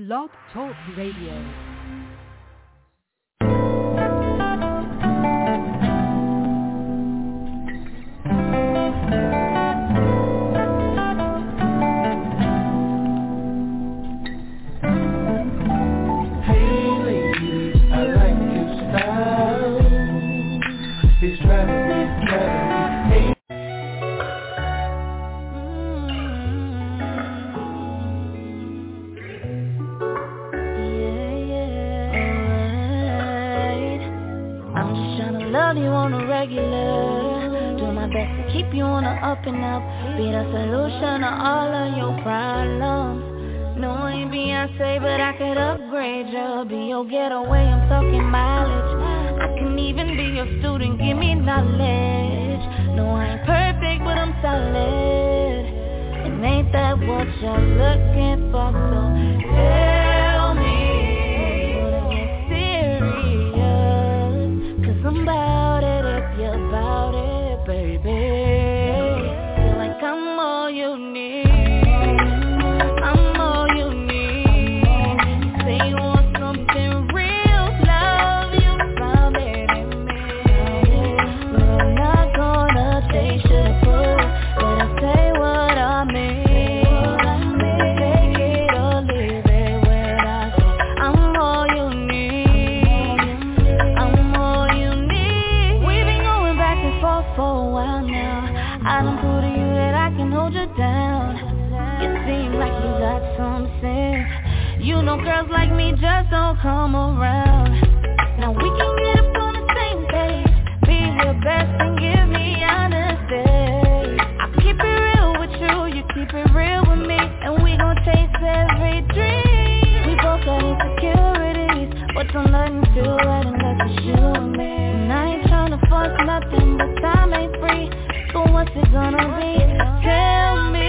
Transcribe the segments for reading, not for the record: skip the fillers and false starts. Love Talk Radio. Up and up, be the solution to all of your problems. No, I ain't Beyonce, but I could upgrade you. Be your getaway, I'm talking mileage. I can even be your student, give me knowledge. No, I ain't perfect, but I'm solid. And ain't that what you're looking for? So tell me, get serious, 'cause I'm about it if you're about it, baby. You know girls like me just don't come around. Now we can get up on the same page. Be your best and give me honesty. I keep it real with you, you keep it real with me, and we gon' chase every dream. We both got insecurities, but don't let me do it unless it's you and me. And I ain't tryna force nothing, but time ain't free. So what's it gonna be? Tell me.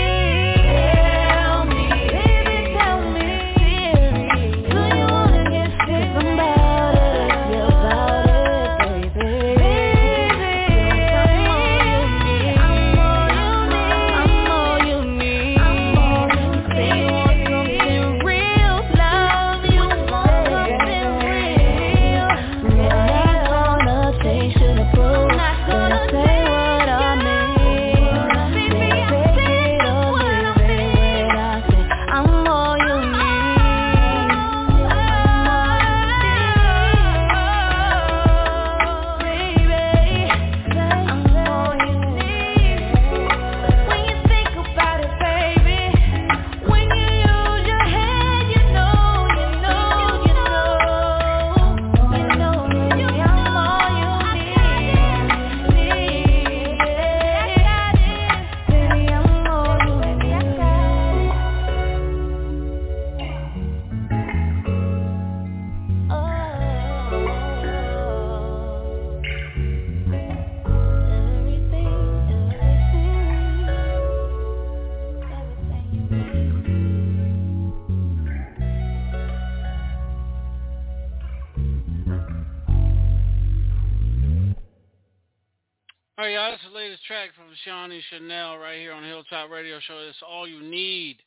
Chanel right here on Hilltop Radio Show. That's all you need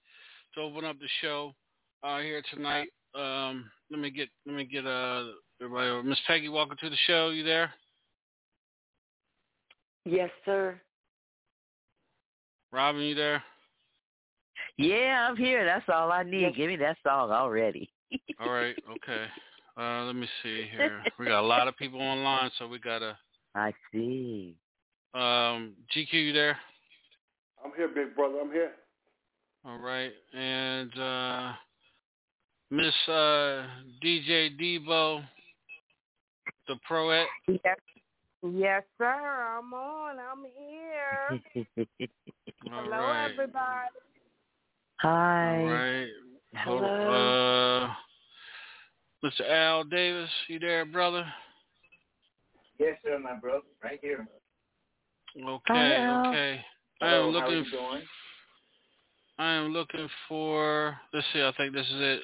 to open up the show here tonight. Let me get everybody over. Miss Peggy, welcome to the show. You there? Yes, sir. Robin, you there? Yeah, I'm here. That's all I need. Yes. Give me that song already. All right. Okay. Let me see here. We got a lot of people online, so we gotta. I see. GQ, you there? I'm here, big brother. I'm here. All right. And Miss DJ Debo, the Proette. Yes. Yes, sir. I'm on. I'm here. Hello, right. Everybody. Hi. All right. Hello. Mr. Al Davis, you there, brother? Yes, sir, my brother. Right here. Okay, hello. Okay. Hello, I am looking for, let's see, I think this is it.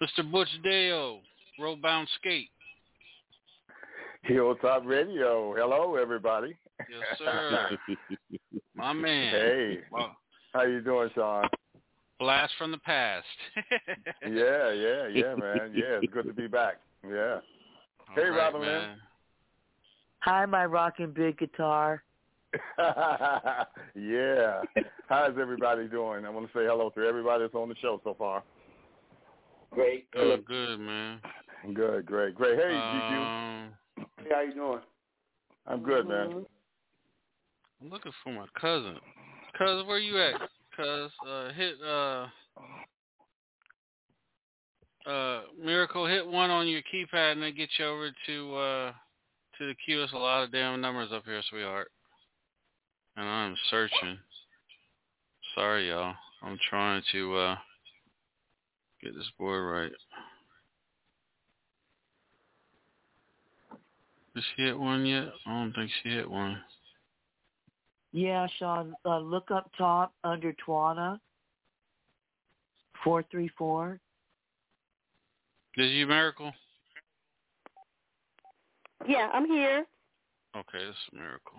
Mr. Butch Dale, Roadbound Skate. Hilltop Radio. Hello, everybody. Yes, sir. My man. Hey. Wow. How you doing, Sean? Blast from the past. yeah, man. Yeah, it's good to be back. Yeah. All hey, right, Robin. Hi, my rocking big guitar. Yeah. How's everybody doing? I want to say hello to everybody that's on the show so far. Great. Oh, good, man. Good, great. Hey, GQ. Hey, how you doing? I'm good, man. I'm looking for my cousin. Cousin, where you at? Cuz, Miracle, hit one on your keypad and then get you over to the queue. It's a lot of damn numbers up here, sweetheart. And I'm searching. Sorry, y'all. I'm trying to get this board right. Did she hit one yet? I don't think she hit one. Yeah, Sean, look up top under Tawana, 434. Is you Miracle? Yeah, I'm here. Okay, this is Miracle.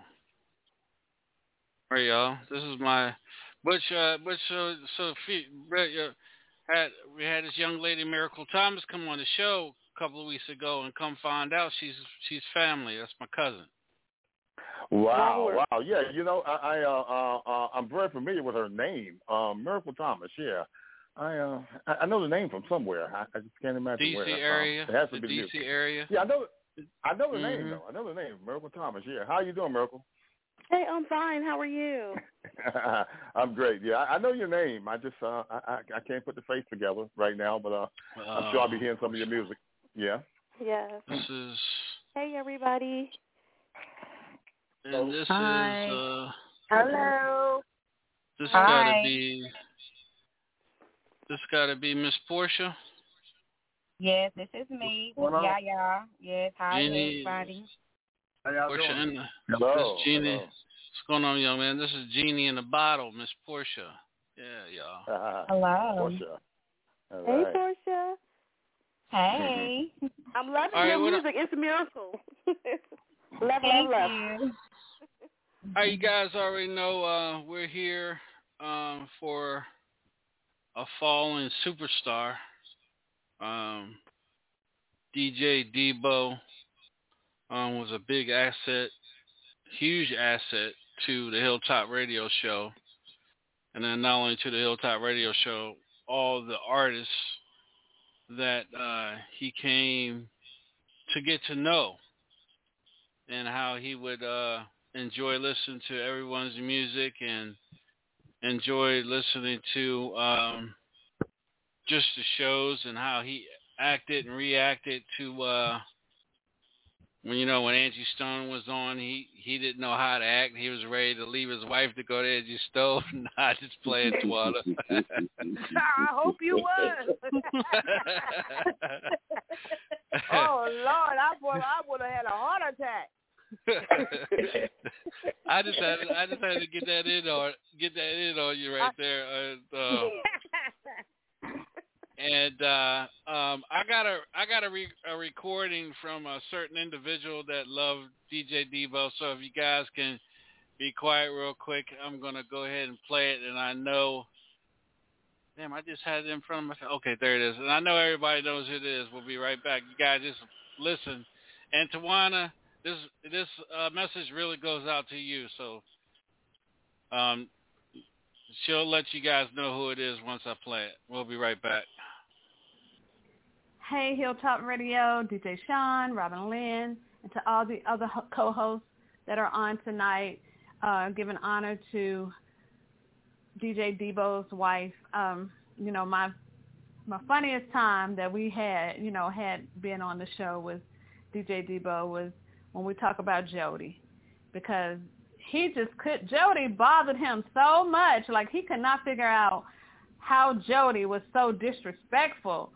All right, y'all. This is my we had this young lady, Miracle Thomas, come on the show a couple of weeks ago, and come find out she's family. That's my cousin. Wow. Yeah, you know, I'm very familiar with her name, Miracle Thomas. Yeah, I know the name from somewhere. I just can't imagine where. DC area. It has to be DC area. Yeah, I know the name though. I know the name, Miracle Thomas. Yeah, how you doing, Miracle? Hey, I'm fine. How are you? I'm great. Yeah, I know your name. I just I can't put the face together right now, but I'm sure I'll be hearing some of your music. Yeah. Yeah. This is. Hey, everybody. And this Hi. Is. Hello. This Hi. Gotta be. This gotta be Miss Portia. Yes, this is me. Yeah, yeah. Yes. Hi, everybody. How y'all doing? Hello. Hello. What's going on, young man? This is Jeannie in the bottle, Miss Portia. Yeah, y'all. Hello. Portia. Hey, right. Portia. Hey. I'm loving your music. It's a miracle. love. All right, you guys already know we're here for a fallen superstar, DJ Debo. Was a big asset, huge asset to the Hilltop Radio Show. And then not only to the Hilltop Radio Show, all the artists that he came to get to know and how he would enjoy listening to everyone's music and enjoy listening to just the shows and how he acted and reacted to... When Angie Stone was on, he didn't know how to act. He was ready to leave his wife to go to Angie Stone. I just played Twitter. I hope you was. Oh, Lord, I would have had a heart attack. I just had to get that in on you right there. And I got a recording from a certain individual that loved DJ Debo. So if you guys can be quiet real quick, I'm gonna go ahead and play it. And I know, damn, I just had it in front of myself. Okay, there it is. And I know everybody knows who it is. We'll be right back. You guys just listen. And Tawana, this message really goes out to you. So she'll let you guys know who it is once I play it. We'll be right back. Hey, Hilltop Radio, DJ Sean, Robin Lynn, and to all the other co-hosts that are on tonight, giving honor to DJ Debo's wife. My funniest time that we had been on the show with DJ Debo was when we talk about Jody, because Jody bothered him so much. Like, he could not figure out how Jody was so disrespectful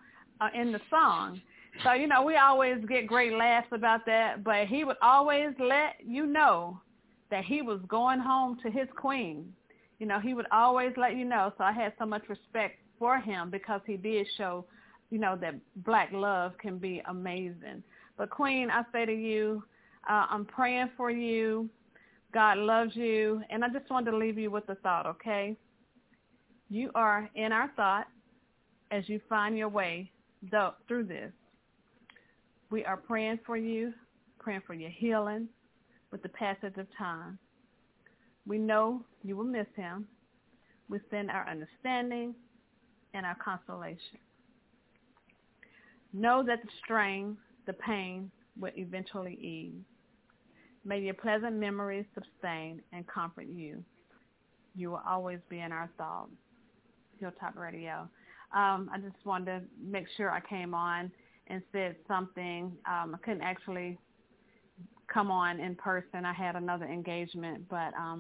in the song. So, we always get great laughs about that, but he would always let you know that he was going home to his queen. He would always let you know. So I had so much respect for him because he did show, that black love can be amazing. But queen, I say to you, I'm praying for you. God loves you. And I just wanted to leave you with the thought, okay? You are in our thought as you find your way through this. We are praying for you, praying for your healing with the passage of time. We know you will miss him. We send our understanding and our consolation. Know that the strain, the pain, will eventually ease. May your pleasant memories sustain and comfort you. You will always be in our thoughts. Hilltop Radio. I just wanted to make sure I came on and said something. I couldn't actually come on in person. I had another engagement, but, I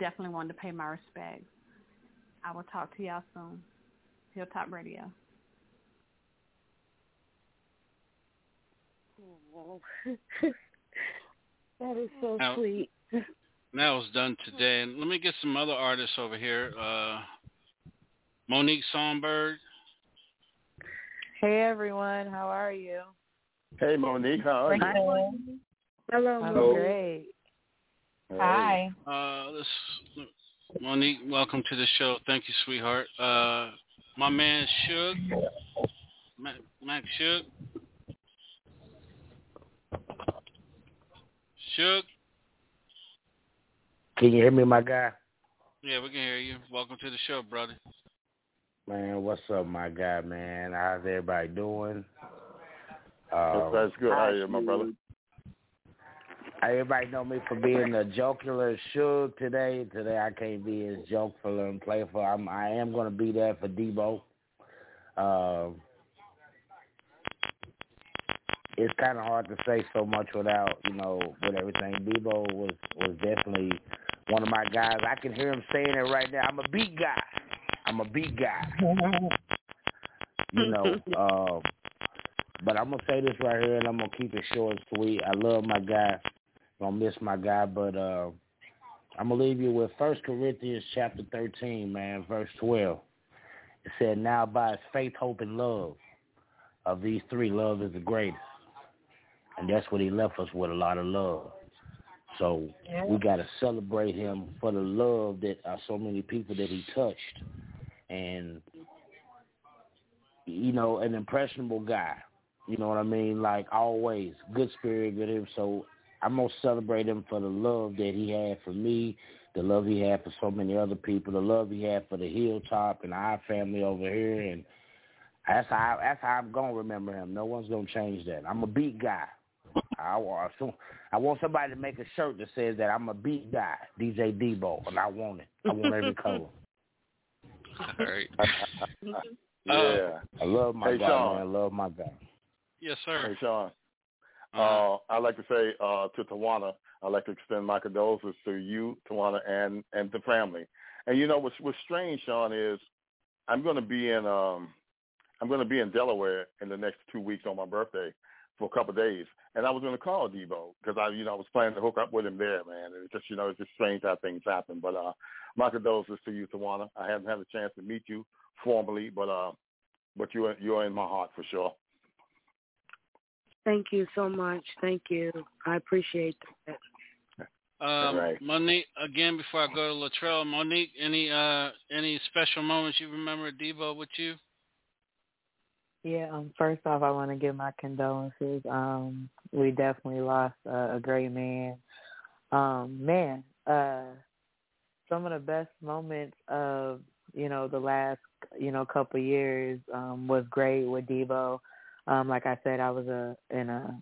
definitely wanted to pay my respects. I will talk to y'all soon. Hilltop Radio. Oh, that is so sweet. That was done today. And let me get some other artists over here. Monique Sonberg. Hey, everyone. How are you? Hey, Monique. How are you? Hi. Hello. Hello. Great. Hey. Hi. Monique, welcome to the show. Thank you, sweetheart. My man, Suge. Mac Suge. Suge. Can you hear me, my guy? Yeah, we can hear you. Welcome to the show, brother. Man, what's up, my guy, man? How's everybody doing? That's good. How are you, my brother? Everybody know me for being a jocular Suge today. Today I can't be as jocular and playful. I am going to be there for Debo. It's kind of hard to say so much without, with everything. Debo was definitely one of my guys. I can hear him saying it right now. I'm a big guy. But I'm going to say this right here, and I'm going to keep it short and sweet. I love my guy. I'm going to miss my guy. But I'm going to leave you with 1 Corinthians chapter 13, man, verse 12. It said, now by his faith, hope, and love, of these three, love is the greatest. And that's what he left us with, a lot of love. So we got to celebrate him for the love that so many people that he touched. And, an impressionable guy. You know what I mean? Like always, good spirit with him. So I'm going to celebrate him for the love that he had for me, the love he had for so many other people, the love he had for the Hilltop and our family over here. And that's how I'm going to remember him. No one's going to change that. I'm a beat guy. I want somebody to make a shirt that says that I'm a beat guy, DJ Debo, and I want it. I want every color. All right. Yeah. I love my guy, Sean. Man. I love my guy. Yes, sir. Hey, Sean. I'd like to say to Tawana, I'd like to extend my condolences to you, Tawana, and the family. And what's strange, Sean, is I'm going to be in Delaware in the next 2 weeks on my birthday for a couple of days, and I was going to call Debo because I was planning to hook up with him there, man. And it's just, it's just strange how things happen. But my condolences to you, Tawana. I haven't had a chance to meet you formally, but you're in my heart for sure. Thank you so much. Thank you. I appreciate that. Right. Monique, again, before I go to Latrell, Monique, any special moments you remember Debo with you? Yeah, first off, I want to give my condolences. We definitely lost a great man. Some of the best moments of, the last, couple years was great with Debo. Like I said, I was in a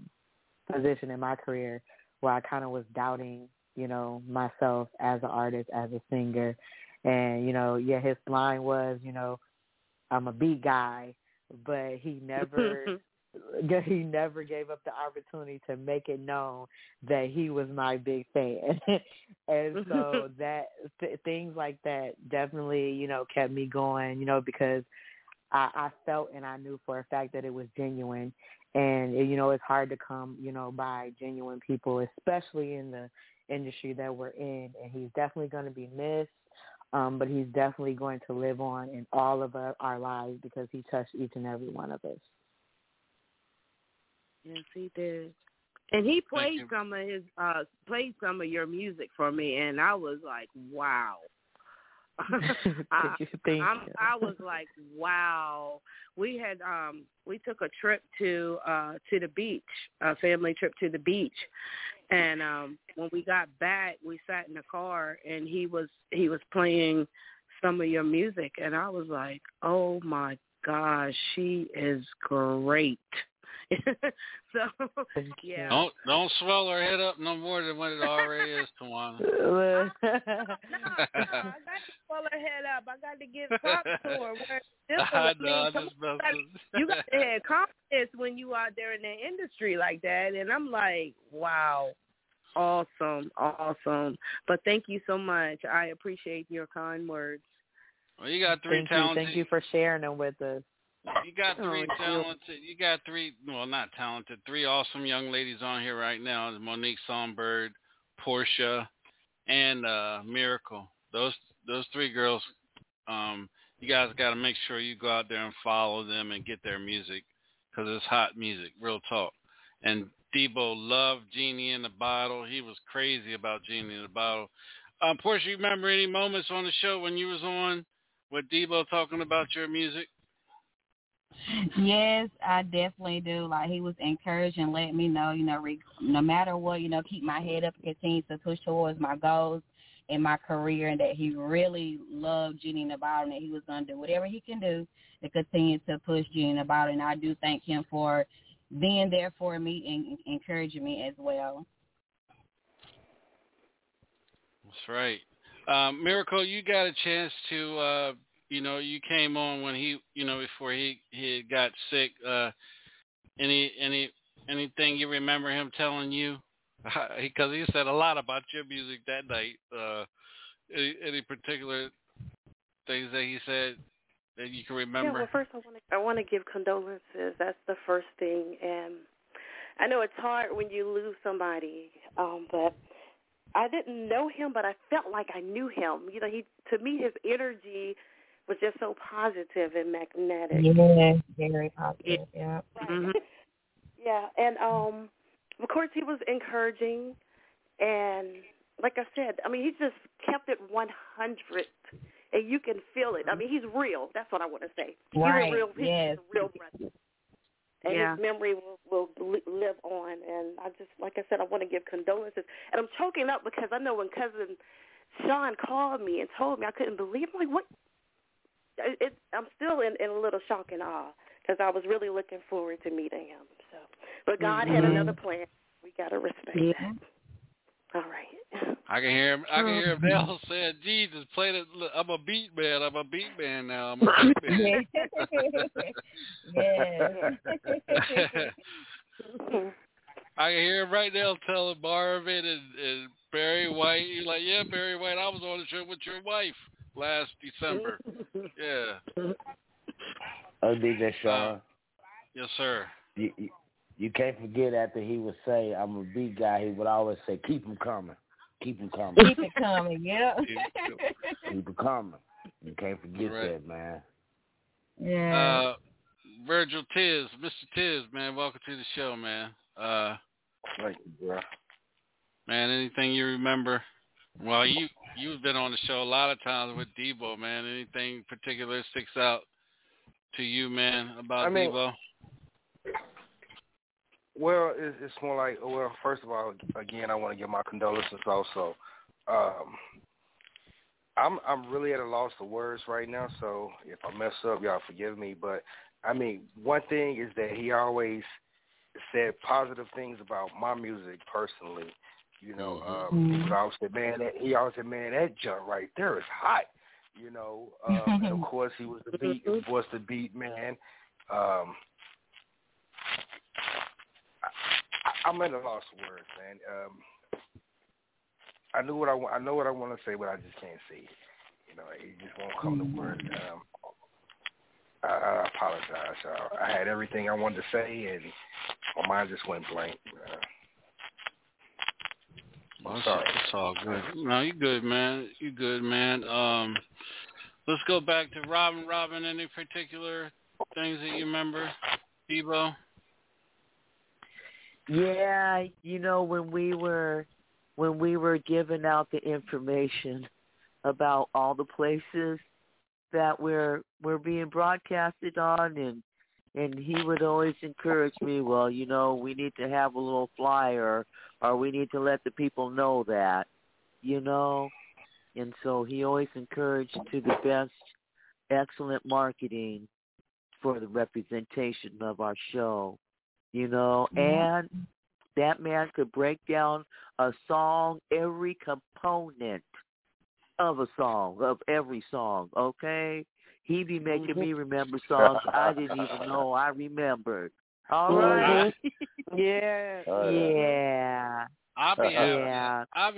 position in my career where I kind of was doubting, myself as an artist, as a singer. And, his line was, I'm a beat guy. But he never gave up the opportunity to make it known that he was my big fan. And so that things like that definitely, kept me going, because I felt and I knew for a fact that it was genuine. And, it's hard to come, by genuine people, especially in the industry that we're in. And he's definitely going to be missed. But he's definitely going to live on in all of our lives because he touched each and every one of us. Yes, he did. And he played played some of your music for me, and I was like, wow. I was like, wow. We had we took a trip to the beach, a family trip to the beach, and when we got back, we sat in the car, and he was playing some of your music, and I was like, oh my gosh, she is great. So yeah, don't swell her head up no more than what it already is, Tawana. No, I got to swell her head up. I got to give props to her. You got to have confidence when you out there in the industry like that, and I'm like, wow, awesome. But thank you so much. I appreciate your kind words. Well, you got three talented. Thank you for sharing them with us. You got three awesome young ladies on here right now. Monique Songbird, Portia, and Miracle. Those three girls, you guys got to make sure you go out there and follow them and get their music, because it's hot music, real talk. And Debo loved Genie in the Bottle. He was crazy about Genie in the Bottle. Portia, you remember any moments on the show when you was on with Debo talking about your music? Yes, I definitely do. Like, he was encouraging, letting me know, no matter what, keep my head up and continue to push towards my goals and my career, and that he really loved Genie in the Bottle, and that he was going to do whatever he can do to continue to push Genie in the Bottle. And I do thank him for being there for me and encouraging me as well. That's right. Miracle, you got a chance to... you came on when he, before he got sick. Anything you remember him telling you? Because he said a lot about your music that night. Any particular things that he said that you can remember? Yeah, well, first I want to give condolences. That's the first thing. And I know it's hard when you lose somebody, but I didn't know him, but I felt like I knew him. His energy was just so positive and magnetic. Yeah, very positive, yeah. Mm-hmm. Yeah, and of course he was encouraging, and like I said, he just kept it 100, and you can feel it. He's real. That's what I want to say. Right. He's a real, yes. He's a real brother. And his memory will live on, and I just, like I said, I want to give condolences. And I'm choking up because I know when Cousin Sean called me and told me, I couldn't believe. I'm like, what? I'm still in a little shock and awe, because I was really looking forward to meeting him. So, but God had another plan. We gotta respect that. All right. I can hear him. They all said, "Jesus, play that. I'm a beat man. I'm a beat man now. I'm a beat man." I can hear him right now telling Marvin and Barry White. He's like, "Yeah, Barry White, I was on the show with your wife last December." Yeah. Oh, DJ Sean. Yes, sir. You can't forget, after he would say, "I'm a big guy," he would always say, "Keep him coming. Keep him coming. Keep it coming," yeah. Keep it coming. You can't forget that, man. Yeah. Virgil Tiz, Mr. Tiz, man, welcome to the show, man. Thank you, bro. Man, anything you remember? Well, you've been on the show a lot of times with Debo, man. Anything particular sticks out to you, man, about Debo? Well, it's more like, first of all, again, I want to give my condolences also. I'm really at a loss of words right now, so if I mess up, y'all forgive me. But, one thing is that he always said positive things about my music personally. He always said, man, that junk right there is hot. And of course, he was the beat man. I'm at a loss of words, man. I know what I want to say, but I just can't say it. It just won't come to words. I apologize. I had everything I wanted to say, and my mind just went blank. It's all good. No, you good, man. Let's go back to Robin. Robin, any particular things that you remember, Debo? Yeah, when we were giving out the information about all the places that we're being broadcasted on, and he would always encourage me, well, you know, we need to have a little flyer, or we need to let the people know that, you know. And so he always encouraged to the best, excellent marketing for the representation of our show, you know. And that man could break down a song, every component of a song, of every song, okay? He be making me remember songs I didn't even know I remembered. All right? Yeah. I'll be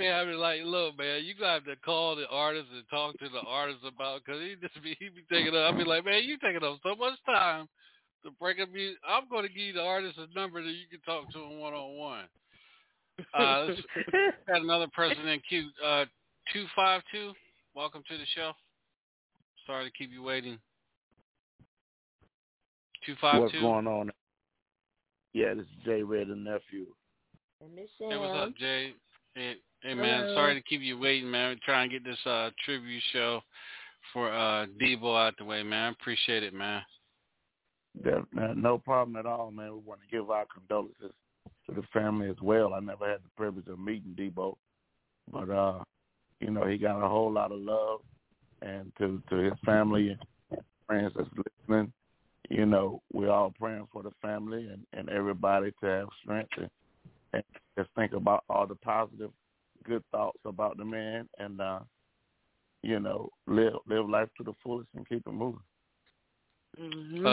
having like, look, man, you gonna have to call the artists and talk to the artists about, because he be taking up. I'll be like, man, you taking up so much time to break up music. I'm going to give you the artist's number that you can talk to him one-on-one. Got another person in queue. 252, welcome to the show. Sorry to keep you waiting. 252. What's going on? Yeah, this is Jay Red and Nephew. Hey, what's up, Jay? Hey man, sorry to keep you waiting, man. We're trying to get this tribute show for Debo out the way, man. Appreciate it, man. No problem at all, man. We want to give our condolences to the family as well. I never had the privilege of meeting Debo, but you know, he got a whole lot of love, and to his family and friends that's listening, you know, we're all praying for the family and everybody to have strength. And just think about all the positive, good thoughts about the man, and you know, live life to the fullest and keep it moving. Mm-hmm.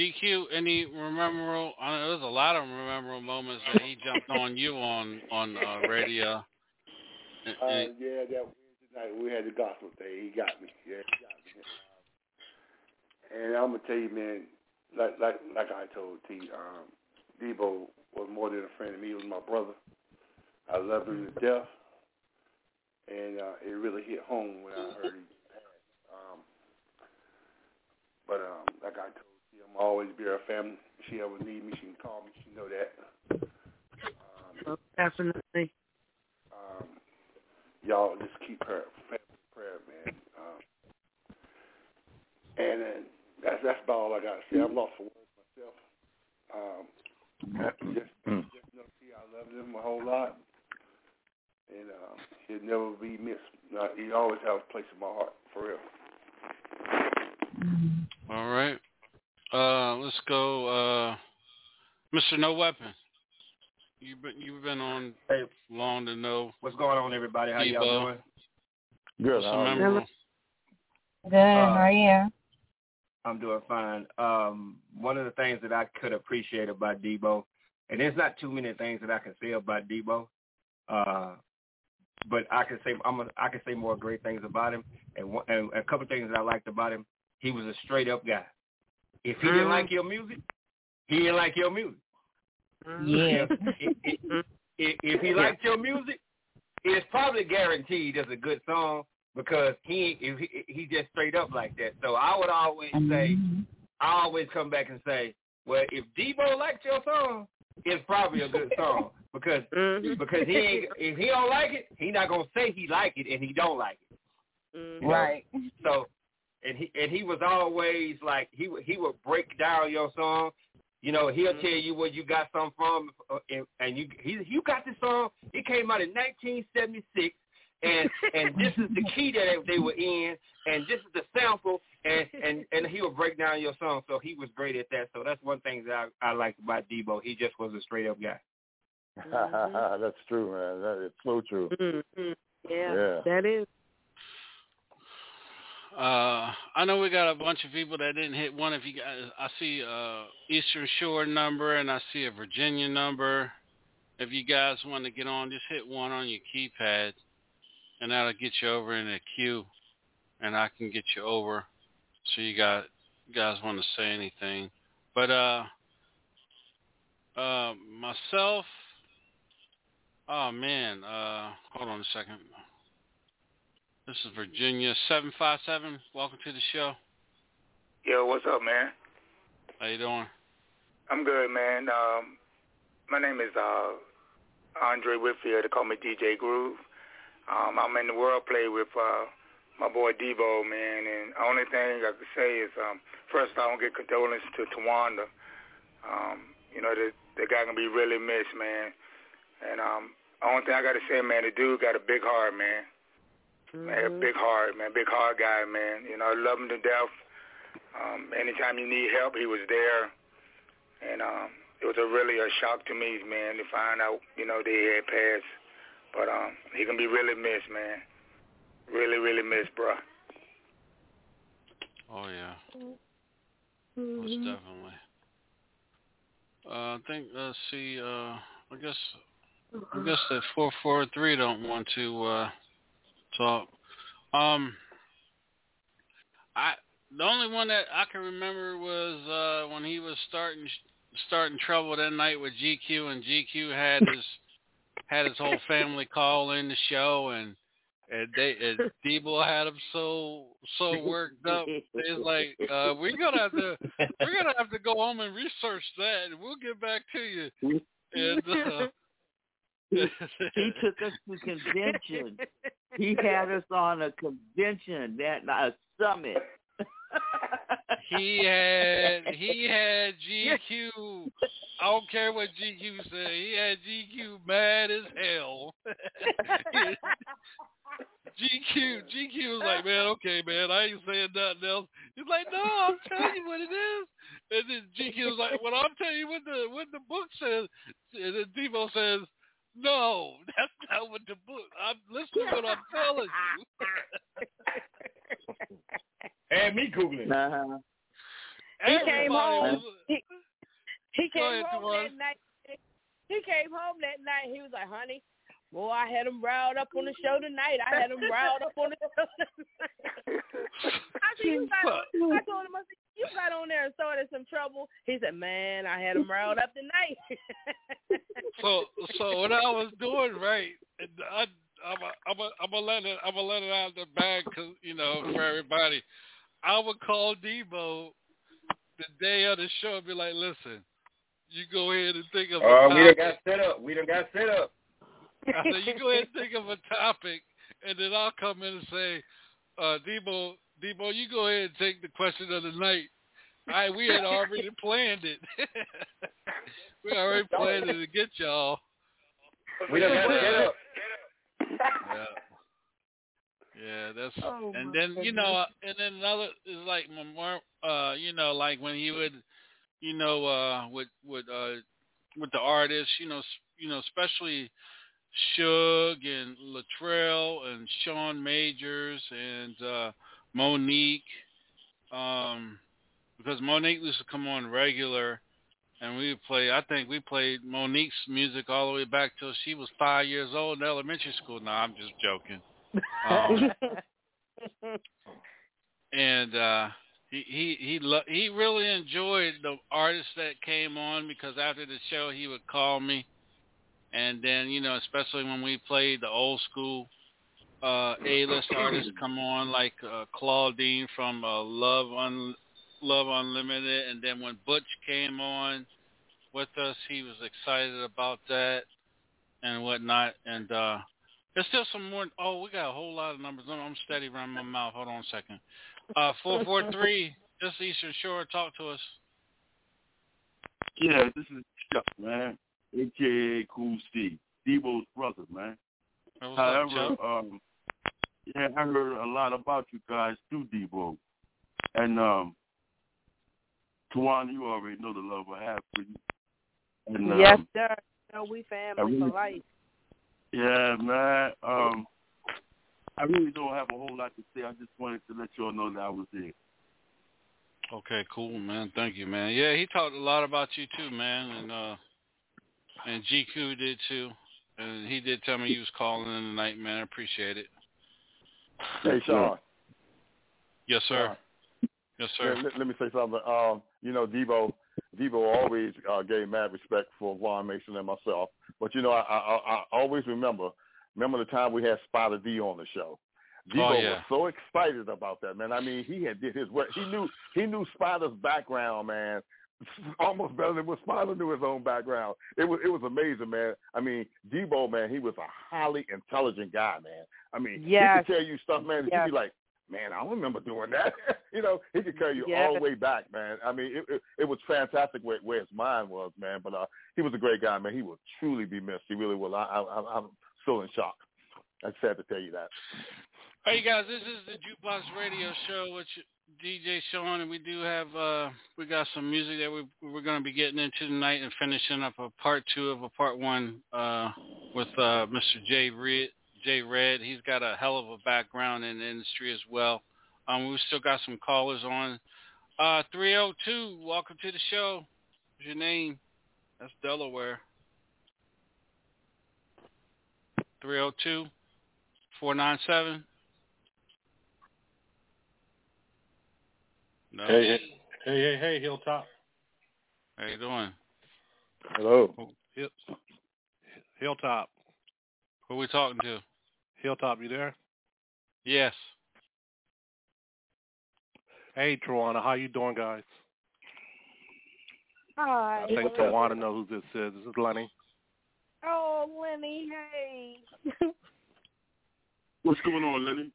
GQ, any memorable? I know there's a lot of memorable moments that he jumped on you on radio. Yeah, that Wednesday night we had the gospel thing. He got me. Yeah, he got me. And I'm gonna tell you, man, like I told T, Debo was more than a friend to me. He was my brother. I loved him to death, and it really hit home when I heard him pass. But like I told you, I'm always be her family. If she ever need me, she can call me. She know that. Definitely. Y'all just keep her family prayer, man. And then that's about all I got to say. I'm lost for words myself. Just know, see, I love him a whole lot, and he'll never be missed. He always has a place in my heart, for real. All right, let's go, Mr. No Weapon. You've been on long to know. What's going on, everybody? How y'all doing? Good. Good. How are you? I'm doing fine. One of the things that I could appreciate about Debo, and there's not too many things that I can say about Debo, but I can say more great things about him. And a couple things that I liked about him, he was a straight up guy. If he didn't like your music, he didn't like your music. Yeah. If he liked your music, it's probably guaranteed it's a good song. Because he just straight up like that. So I always come back and say, well, if Debo liked your song, it's probably a good song. Because if he don't like it, he not gonna say he like it and he don't like it. Mm-hmm. Right. So and he was always like he would break down your song. You know, he'll tell you where you got something from, and you got this song. It came out in 1976. And this is the key that they were in, and this is the sample, and he would break down your song. So he was great at that. So that's one thing that I liked about Debo. He just was a straight up guy. Mm-hmm. That's true, man. That is so true. Mm-hmm. Yeah, that is. I know we got a bunch of people that didn't hit one. If you guys, I see Eastern Shore number, and I see a Virginia number. If you guys want to get on, just hit one on your keypad. And that'll get you over in a queue, and I can get you over. So you guys want to say anything? But myself. Oh man, hold on a second. This is Virginia 757. Welcome to the show. Yo, what's up, man? How you doing? I'm good, man. My name is Andre Whitfield. They call me DJ Groove. I'm in the world play with my boy Debo, man, and the only thing I can say is, first, I want to give condolences to Tawanda. You know, the guy going to be really missed, man. And the only thing I got to say, man, the dude got a big heart, man. Mm-hmm. Man, big heart, man. Big heart guy, man. You know, I love him to death. Anytime you need help, he was there. And it was really a shock to me, man, to find out, you know, they had passed. But he going to be really missed, man. Really, really miss, bro. Oh, yeah. Mm-hmm. Most definitely. I think, I guess that 443 don't want to talk. The only one that I can remember was when he was starting trouble that night with GQ, and GQ had his whole family call in the show, and Debo had him so worked up. It's like we're gonna have to go home and research that, and we'll get back to you. And he took us to convention. He had us on a convention, a summit. He had GQ. I don't care what GQ said. He had GQ mad as hell. GQ was like, man, okay, man, I ain't saying nothing else. He's like, no, I'm telling you what it is. And then GQ was like, well, I'm telling you what the book says. And then Debo says, no, that's not what the book. I'm listening to what I'm telling you. And me googling. Uh-huh. He came home that night. He was like, honey, boy, I had him riled up on the show tonight. I told him, I said, you got on there and started some trouble. He said, man, I had him riled up tonight. So what I was doing right, and I'm gonna let it out of the bag, cause, you know, for everybody. I would call Debo the day of the show and be like, listen, you go ahead and think of a topic. We done got set up. I said, you go ahead and think of a topic, and then I'll come in and say, Debo, you go ahead and take the question of the night. All right, we had already planned it. We already planned it to get y'all. We done got set up. Yeah. Yeah, that's, and then, you know, and then another is like, you know, like when he would, you know, with the artists, you know, especially Suge and Latrell and Shawn Majors and Monique, because Monique used to come on regular, and we would play. I think we played Monique's music all the way back till she was 5 years old in elementary school. No, I'm just joking. And he really enjoyed the artists that came on, because after the show he would call me, and then, you know, especially when we played the old school A-list artists come on, like Claudine from Love Unlimited, and then when Butch came on with us, he was excited about that and whatnot, and there's still some more. Oh, we got a whole lot of numbers. I'm steady around my mouth. Hold on a second. 443, this Eastern Shore, talk to us. Yeah, this is Chuck, man. A.K.A. Cool Steve, Debo's brother, man. However, yeah, I heard a lot about you guys through Debo. And, Tawana, you already know the love I have for you. And, yes, sir. No, we family for life. Yeah, man. I really don't have a whole lot to say. I just wanted to let y'all know that I was there. Okay, cool, man. Thank you, man. Yeah, he talked a lot about you too, man, and GQ did too. And he did tell me you was calling in tonight, man. I appreciate it. Hey, Sean. Yes, sir. Yes, sir. Yeah, let me say something. You know, Debo always gave mad respect for Vaughn Mason and myself. But, you know, I always remember the time we had Spider-D on the show. Debo was so excited about that, man. I mean, he knew Spider's background, man, almost better than what Spider knew his own background. It was amazing, man. I mean, Debo, man, he was a highly intelligent guy, man. I mean, he could tell you stuff, man, that you'd be like, man, I remember doing that. You know, he could carry you all the way back, man. I mean, it was fantastic where his mind was, man. But he was a great guy, man. He will truly be missed. He really will. I'm still in shock. I'm sad to tell you that. Hey, you guys, this is the Jukebox Radio Show with DJ Sean, and we do have we got some music that we're going to be getting into tonight and finishing up a part two of a part one with Mr. J Red. He's got a hell of a background in the industry as well. We've still got some callers on. 302, welcome to the show. What's your name? That's Delaware. 302, 497. No. Hey, Hilltop. How you doing? Hello. Hilltop. Who are we talking to? Hilltop, you there? Yes. Hey, Tawana, how you doing, guys? Hi. I think Tawana knows who this is. This is Lenny. Oh, Lenny, hey. What's going on, Lenny?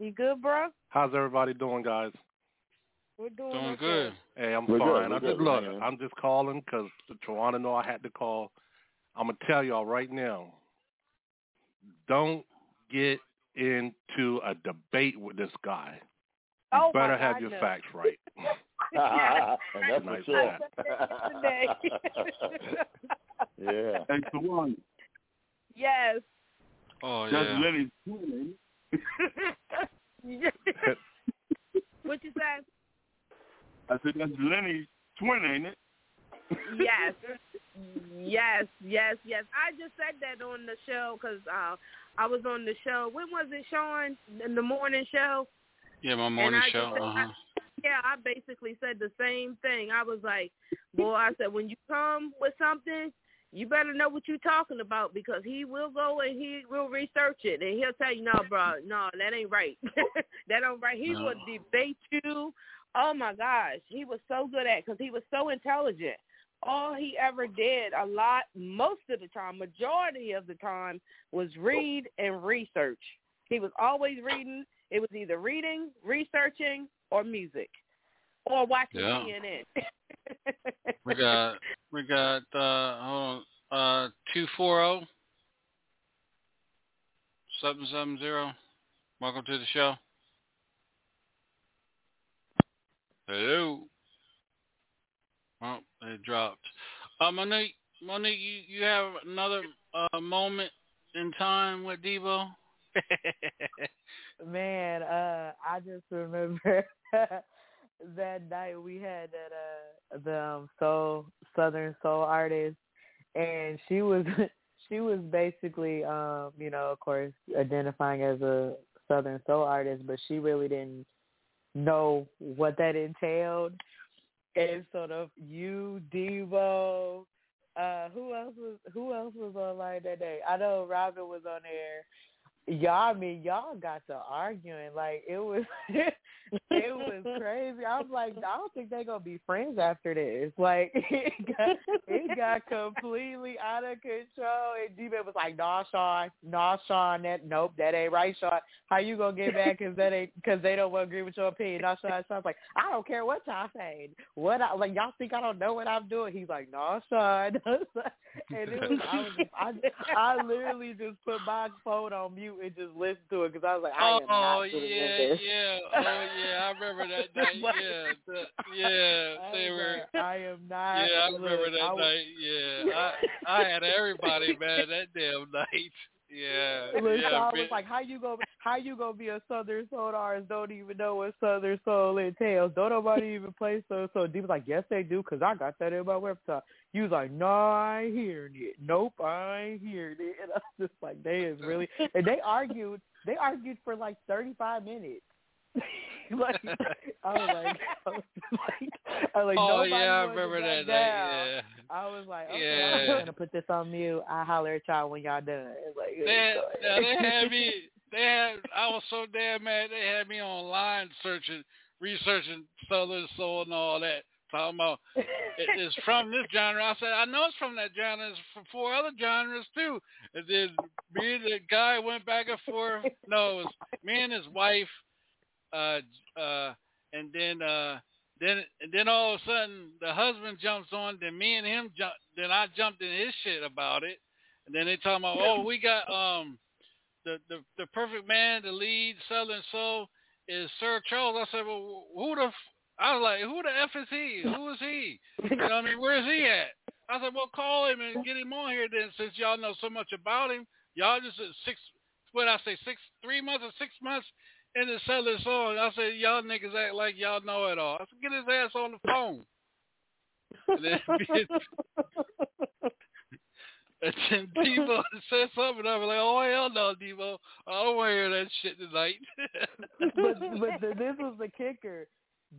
You good, bro? How's everybody doing, guys? We're doing good. Hey, I'm fine. Look, I'm just calling because Tawana know I had to call. I'm going to tell y'all right now, don't get into a debate with this guy. You better have your facts right. That's nice. Sure. Yeah. Thanks for one. Yes. Oh, yeah. That's Lenny's cool, ain't What you say? I said, that's Lenny's twin, ain't it? Yes. Yes. I just said that on the show because I was on the show. When was it, Sean? In the morning show? Yeah, my morning show. I basically said the same thing. I was like, well, I said, when you come with something, you better know what you're talking about because he will go and he will research it. And he'll tell you, no, bro, no, that ain't right. He will debate you. Oh, my gosh, he was so good at it because he was so intelligent. All he ever did most of the time, majority of the time, was read and research. He was always reading. It was either reading, researching, or music, or watching CNN. we got 240 770. Welcome to the show. Hello. Oh, it dropped. Monique, you have another moment in time with Debo? Man, I just remember that night we had that the Southern soul artist, and she was basically, you know, of course, identifying as a Southern soul artist, but she really didn't know what that entailed. And sort of you, Debo, who else was online that day? I know Robin was on there. Y'all got to arguing. Like, it was it was crazy. I was like, I don't think they're gonna be friends after this. Like, it got completely out of control, and Debo was like, Nah, Sean, that ain't right, Sean. How you gonna get back? Because they don't want to agree with your opinion. Nah, Sean. So I was like, I don't care what y'all saying. Y'all think I don't know what I'm doing? He's like, Nah, Sean. And I literally just put my phone on mute and just listened to it because I was like, I remember that night. I remember that night. Yeah, I had everybody mad that damn night. Yeah. I was like, how you gonna be a Southern soul artist? Don't even know what Southern soul entails. Don't nobody even play Southern soul. He was like, yes they do, cause I got that in my website. He was like, no, I ain't hearing it. Nope, I ain't hearing it. And I was just like, they is really. And they argued for like 35 minutes. Like, I was like, oh yeah, I remember that. Yeah. I was like, okay, I'm just gonna put this on mute. I'll holler at y'all when y'all done. Like, they had me. I was so damn mad. They had me online researching Southern Soul and all that. Talking about it's from this genre. I said, I know it's from that genre. It's from four other genres too. And then me and the guy went back and forth. No, it was me and his wife. And then all of a sudden the husband jumps on. Then me and him jump. Then I jumped in his shit about it. And then they talking about, we got the perfect man to lead Southern Soul is Sir Charles. I said, well, who the F is he? Who is he? You know what I mean? Where is he at? I said, well, call him and get him on here then, since y'all know so much about him. Y'all just 3 months or 6 months in the Southern Soul. And I said, y'all niggas act like y'all know it all. I said, get his ass on the phone. And then and then Debo said something, I was like, oh, hell no, Debo. I don't want to hear that shit tonight. but this was the kicker.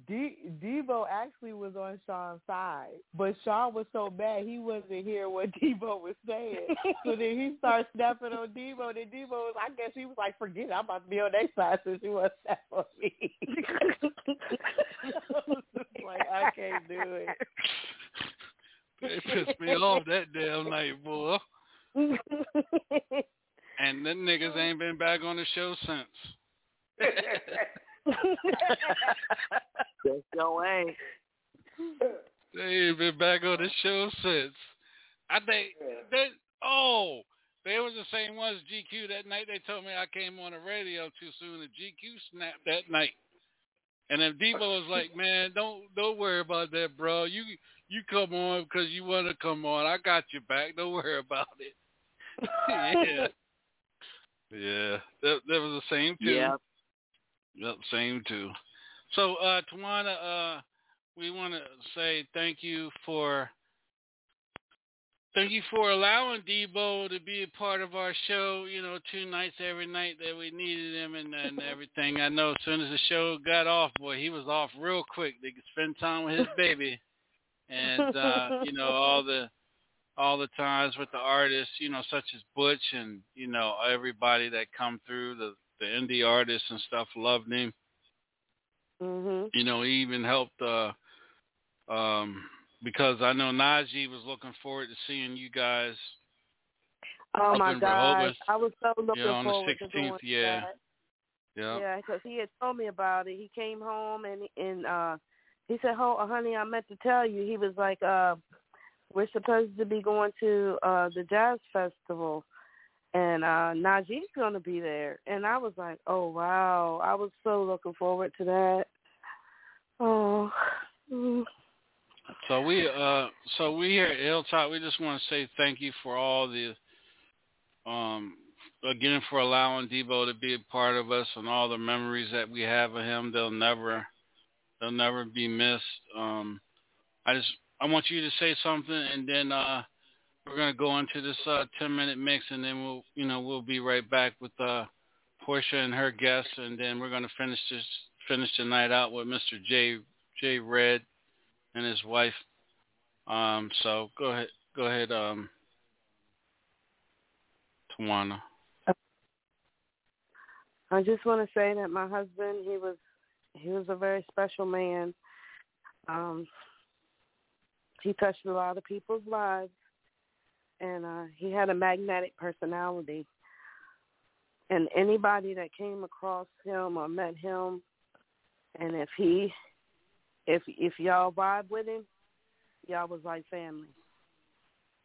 Debo actually was on Sean's side, but Sean was so mad he wasn't hearing what Debo was saying. So then he started snapping on Debo. Then Debo was, I guess he was like, forget it, I'm about to be on their side since you want to snap on me. I was just like, I can't do it. They pissed me off that damn night, boy. And them niggas ain't been back on the show since. That's no way. They ain't been back on the show since. I think they was the same ones GQ that night. They told me I came on the radio too soon, and GQ snapped that night. And then Debo was like, man, don't worry about that, bro. You come on because you want to come on. I got your back. Don't worry about it. Yeah. That was the same too. Yeah. Yep, same too. So, Tawana, we want to say thank you for allowing Debo to be a part of our show. You know, 2 nights every night that we needed him and everything. I know as soon as the show got off, boy, he was off real quick to spend time with his baby, and you know, all the times with the artists, you know, such as Butch and you know everybody that come through the indie artists and stuff loved him. Mm-hmm. You know, he even helped because I know Najee was looking forward to seeing you guys. Oh my gosh, I was so looking forward to doing that. Yeah, yeah, because he had told me about it. He came home and he said, "Oh, honey, I meant to tell you." He was like, "We're supposed to be going to the jazz festival." And Najee's going to be there. And I was like, oh, wow. I was so looking forward to that. Oh. So we here at Hilltop, we just want to say thank you for all the, again, for allowing Debo to be a part of us and all the memories that we have of him. They'll never be missed. I want you to say something and then, we're gonna go into this 10-minute mix, and then we'll be right back with Portia and her guests, and then we're gonna finish the night out with Mr. J. Red and his wife. So go ahead, Tawana. I just want to say that my husband, he was a very special man. He touched a lot of people's lives. And he had a magnetic personality. And anybody that came across him or met him, and if y'all vibe with him, y'all was like family.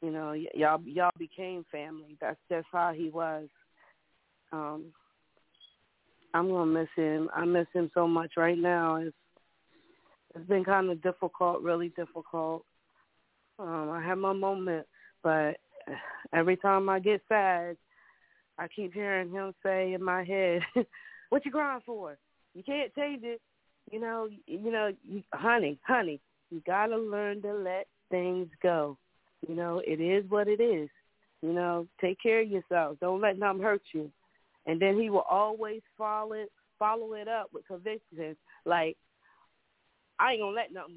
You know, y'all became family. That's just how he was. I'm going to miss him. I miss him so much right now. It's been kind of difficult, really difficult. I have my moments. But every time I get sad, I keep hearing him say in my head, "What you crying for? You can't change it. You know, honey, you gotta learn to let things go. You know, it is what it is. You know, take care of yourself. Don't let nothing hurt you." And then he will always follow it up with conviction, like, I ain't gonna let nothing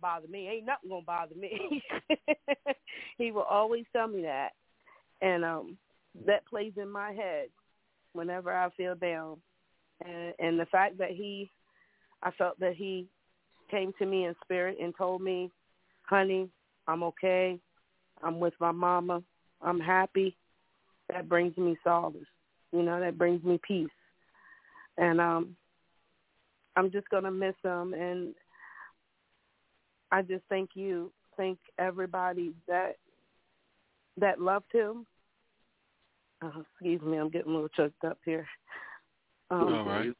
bother me. Ain't nothing gonna bother me. He will always tell me that, and that plays in my head. whenever I feel down. And the fact that I felt that he came to me in spirit and told me, honey, I'm okay. I'm with my mama. I'm happy. That brings me solace. You know, that brings me peace. And I'm just going to miss him. And I just thank you. Thank everybody that loved him. Excuse me, I'm getting a little choked up here. All right.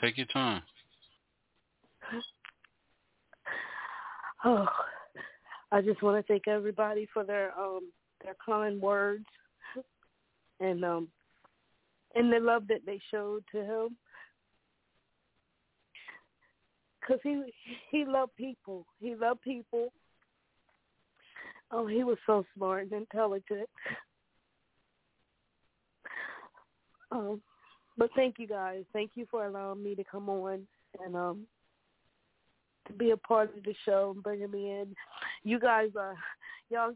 Take your time. Oh, I just want to thank everybody for their kind words and the love that they showed to him, because he loved people. He loved people. Oh, he was so smart and intelligent. But thank you guys. Thank you for allowing me to come on and to be a part of the show and bringing me in. You guys, y'all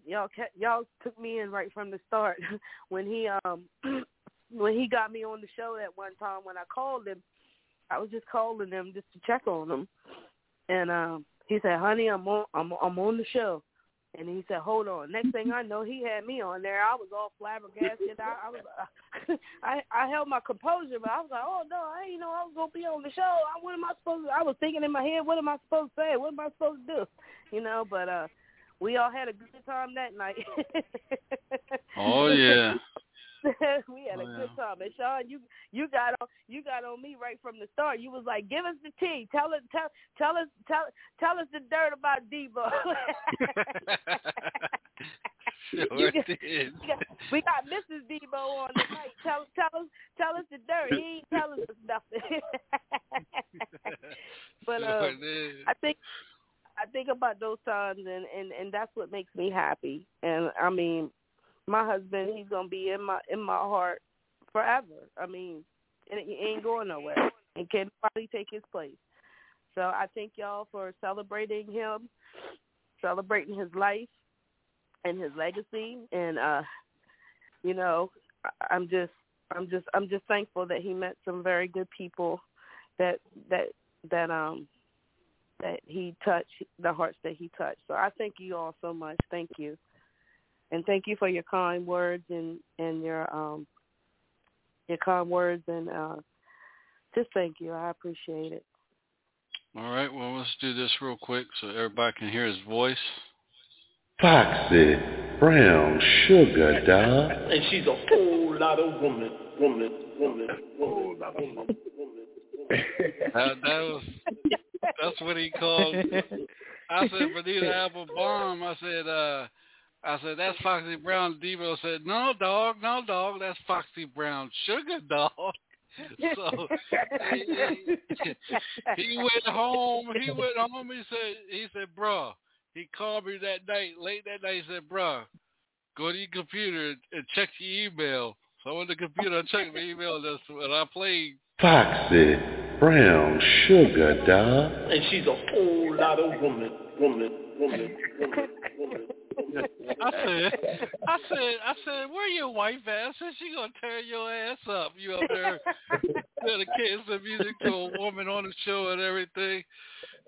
took me in right from the start when he got me on the show that one time when I called him. I was just calling him just to check on him, and he said, "Honey, I'm on the show." And he said, "Hold on." Next thing I know, he had me on there. I was all flabbergasted. I held my composure, but I was like, "Oh no, I didn't know I was gonna be on the show. What am I supposed to?" I was thinking in my head, "What am I supposed to say? What am I supposed to do?" You know. But we all had a good time that night. Oh yeah. We had a good time. And Sean, you got on me right from the start. You was like, "Give us the tea. Tell us the dirt about Debo." We got Mrs. Debo on tonight. Tell us the dirt. He ain't telling us nothing. But I think about those times, and that's what makes me happy. And I mean, my husband, he's gonna be in my heart forever. I mean, it ain't going nowhere, and can't probably take his place. So I thank y'all for celebrating him, celebrating his life and his legacy. And you know, I'm just thankful that he met some very good people that he touched, the hearts that he touched. So I thank you all so much. Thank you. And thank you for your kind words and your kind words, and just thank you. I appreciate it. All right. Well, let's do this real quick so everybody can hear his voice. Foxy Brown Sugar Dog. And she's a whole lot of woman. That's what he called. I said, for these album bomb, I said, that's Foxy Brown. Debo said, no, dog, that's Foxy Brown Sugar Dog. So he went home. He said, bro, he called me that night, late that night. He said, bro, go to your computer and check your email. So I went to the computer and checked my email, and I played Foxy Brown Sugar Dog. And she's a whole lot of woman. I said, where your wife at? I said, she gonna tear your ass up. You up there dedicating some music to a woman on the show and everything.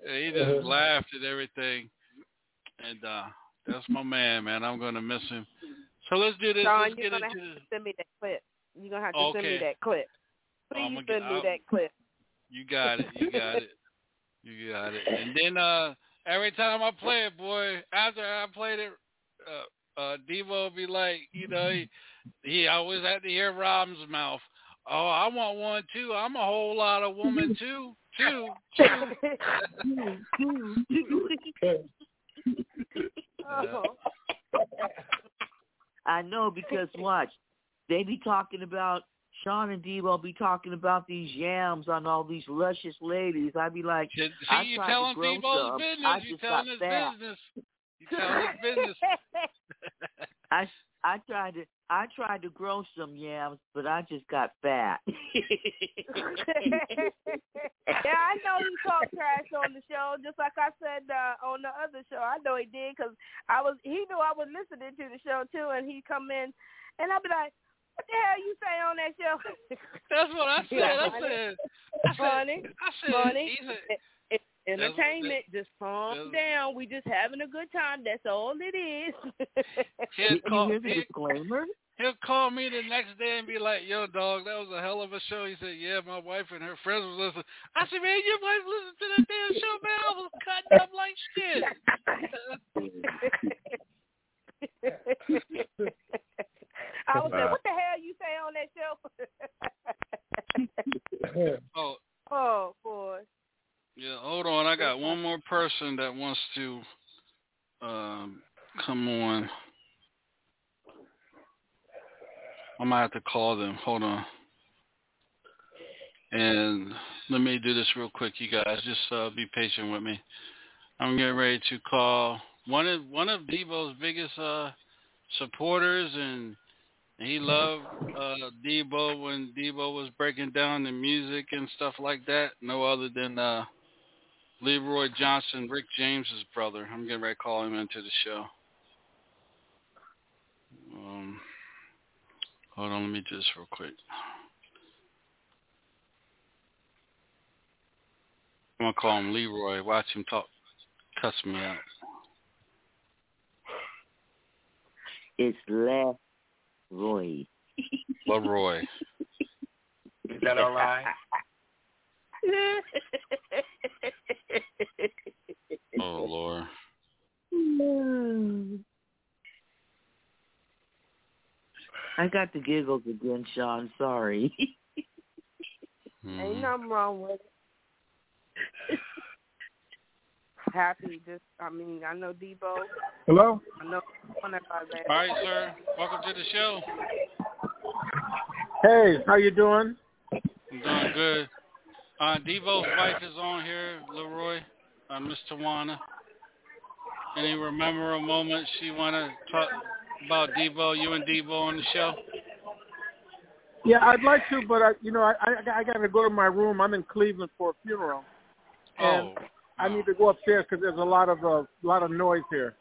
And he just laughed at everything. And that's my man. I'm gonna miss him. So let's do this. John, you're gonna have to send me that clip. You're gonna have to send me that clip. Please send me that clip. You got it. And then every time I play it, boy, after I played it, Debo will be like, you know, he always had to hear Rob's mouth. Oh, I want one, too. I'm a whole lot of woman, too. Oh. I know, because watch, they be talking about, Sean and Debo be talking about these yams on all these luscious ladies. I be like, see, you telling Debo's business. You telling his business. You telling his business. I tried to grow some yams, but I just got fat. Yeah, I know he talked trash on the show, just like I said on the other show. I know he did, because he knew I was listening to the show too, and he come in, and I'd be like, What the hell you say on that show? That's what I said. I said, it's entertainment. Just calm down. We just having a good time. That's all it is. He'll call me the next day and be like, yo, dog, that was a hell of a show. He said, yeah, my wife and her friends was listening. I said, man, your wife listened to that damn show, man. I was cutting up like shit. I was like, what the hell you say on that show? Oh, boy. Yeah, hold on. I got one more person that wants to come on. I might have to call them. Hold on. And let me do this real quick, you guys. Just be patient with me. I'm getting ready to call one of Debo's biggest supporters, and he loved Debo when Debo was breaking down the music and stuff like that. No other than Leroy Johnson, Rick James's brother. I'm getting ready to call him into the show. Hold on, let me do this real quick. I'm going to call him Leroy. Watch him talk. Cuss me out. It's Leroy. Leroy. Is that all right? Oh, Lord. No. I got the giggles again, Shaw. I'm sorry. Ain't nothing wrong with it. Happy. I know Debo. Hello? I know. All right, sir. Welcome to the show. Hey, how you doing? I'm doing good. Debo's wife is on here, Leroy, Miss Tawana. Any remember a moment she want to talk about Debo, you and Debo on the show? Yeah, I'd like to, but I got to go to my room. I'm in Cleveland for a funeral, and I need to go upstairs because there's a lot of noise here.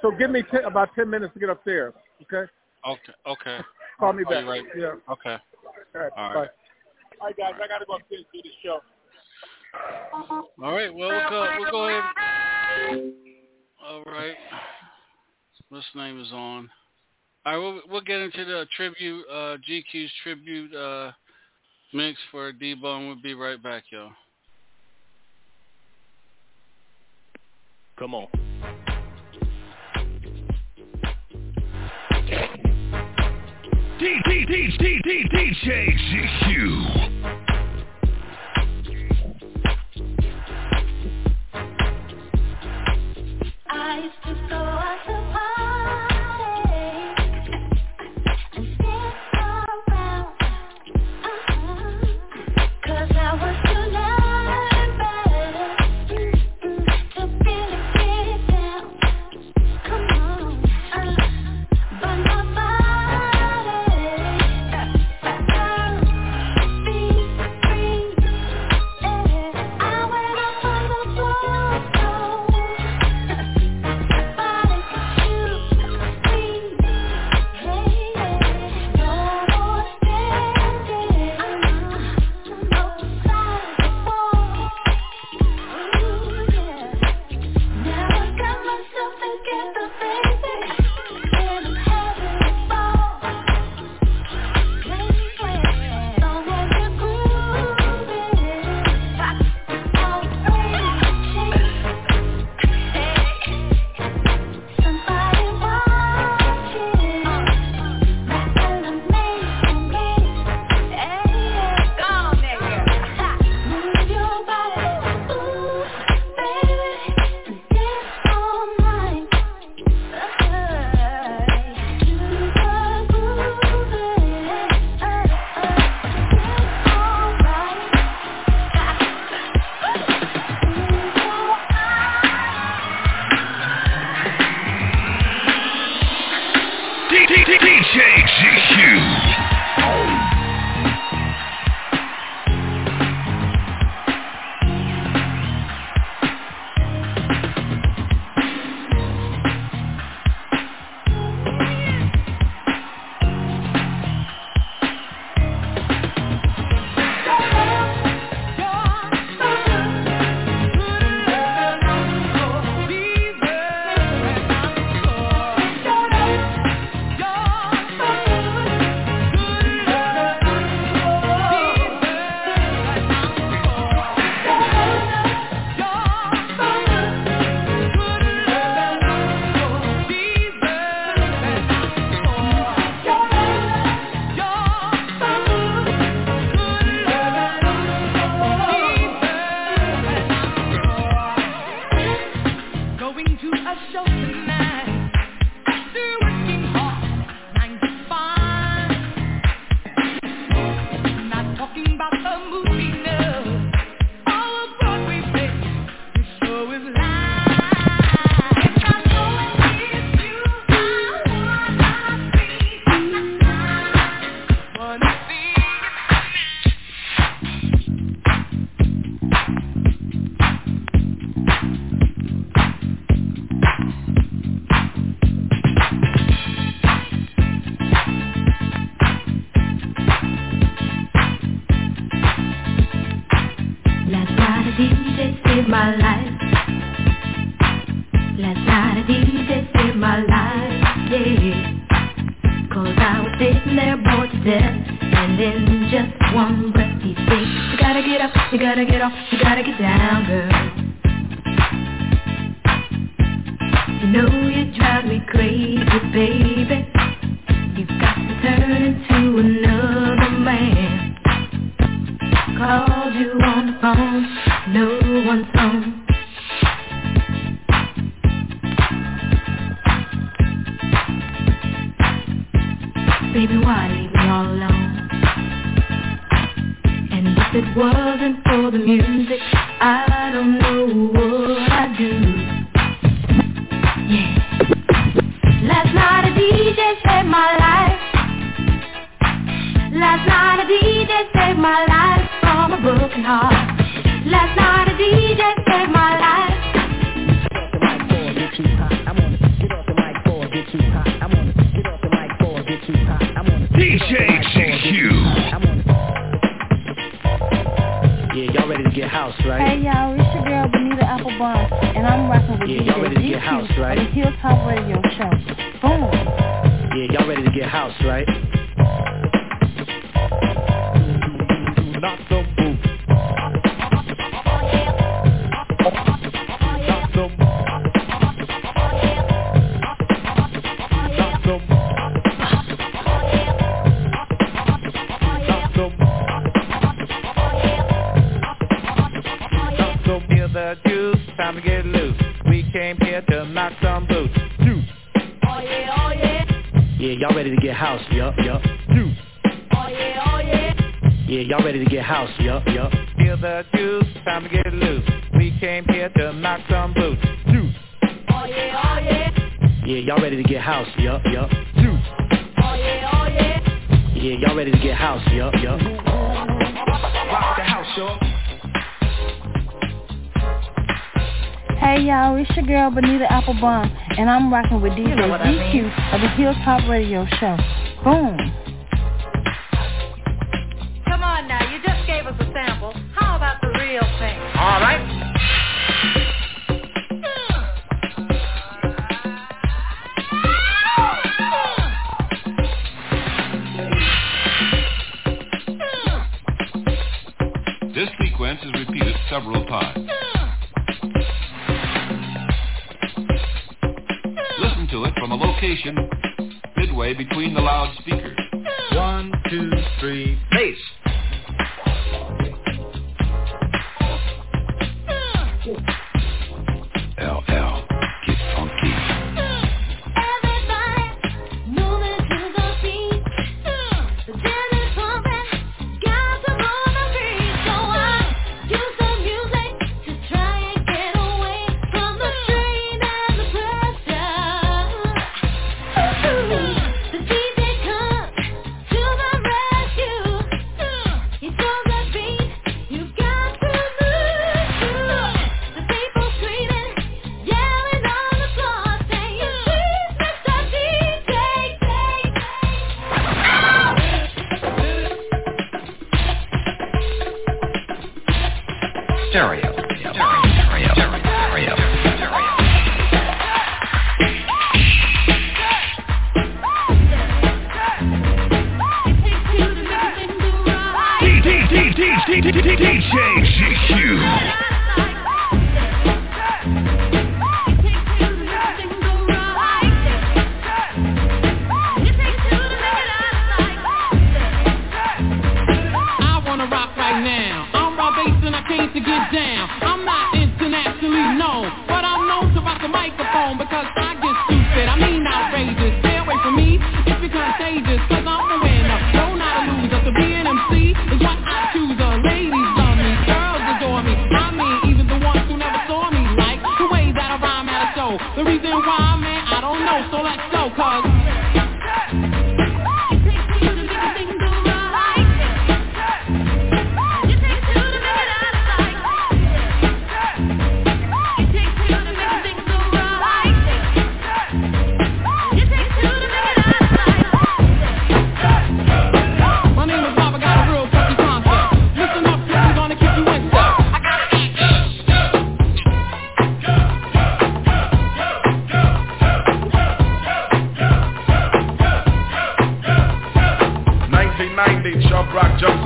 So give me about 10 minutes to get upstairs, okay? Okay. Call me back. Right. Yeah. Okay. All right. Bye. All right, guys, I got to go upstairs and do the show. All right. Well, we'll go ahead. All right. This name is on. All right, we'll get into the tribute, GQ's tribute mix for Debo, and we'll be right back, y'all. Come on. DJ GQ. I used to go out to party. in just one breath, you think you gotta get up, you gotta get off, you gotta get down, girl. You know you drive me crazy, baby. You got to turn into another man. Called you on the phone, no one's home. Baby, why leave me all alone? And if it wasn't for the music, I don't know what I'd do. Yeah. Last night a DJ saved my life. Last night a DJ saved my life from a broken heart. Last night a DJ saved my life. Get off the mic, boy, get you hot. I wanna get off the mic, boy, get you hot. I wanna get off the mic, boy, get you hot. I wanna DJCQ. Yeah, y'all ready to get house, right? Hey, y'all, it's your girl, Benita Applebaum, and I'm rocking with DJ DQ on the Hilltop Radio Show. Boom. Yeah, y'all ready to get house, right? Not so boo. Not so boo. Not so boo. Time to get loose. We came here to knock some boots. Juice. Oh yeah, oh yeah. Yeah, y'all ready to get house, yup, yup. Juice. Oh yeah, oh yeah. Yeah, y'all ready to get house, yup, yup. Feel the juice. Time to get loose. We came here to knock some boots. Juice. Oh yeah, oh yeah. Yeah, y'all ready to get house, yup, yup. Juice. Oh yeah, oh yeah. Yeah, y'all ready to get house, yup, yup. Rock the house, y'all. Hey y'all, it's your girl Benita Applebaum, and I'm rocking with DJ DQ of the Hilltop Radio Show. Boom. Come on now, you just gave us a sample. How about the real thing? All right. This sequence is repeated several times. From a location midway between the loudspeakers. 1, 2, 3, bass. LL, get funky. Everybody, moving to the beat. The dance pumping, got some on the beat. So I use the music to try and get away from the strain and the pressure. The DJ comes to the rescue. He throws that beat, you got to move to. The people screaming, yelling on the floor, saying, please, Mr. DJ, Stereo. DJCQ. I wanna rock right now. I'm raw bass and I came to get down. I'm not internationally known, but I'm known to rock the microphone because I get stupid. I mean outrageous. Stay away from me. It's become contagious because I'm a winner. No, not a loser. To be an MC is what I choose. The ladies love me. Girls adore me. I mean, even the ones who never saw me like the way that I rhyme at a show. The reason why, man, I don't know. So let's go, cause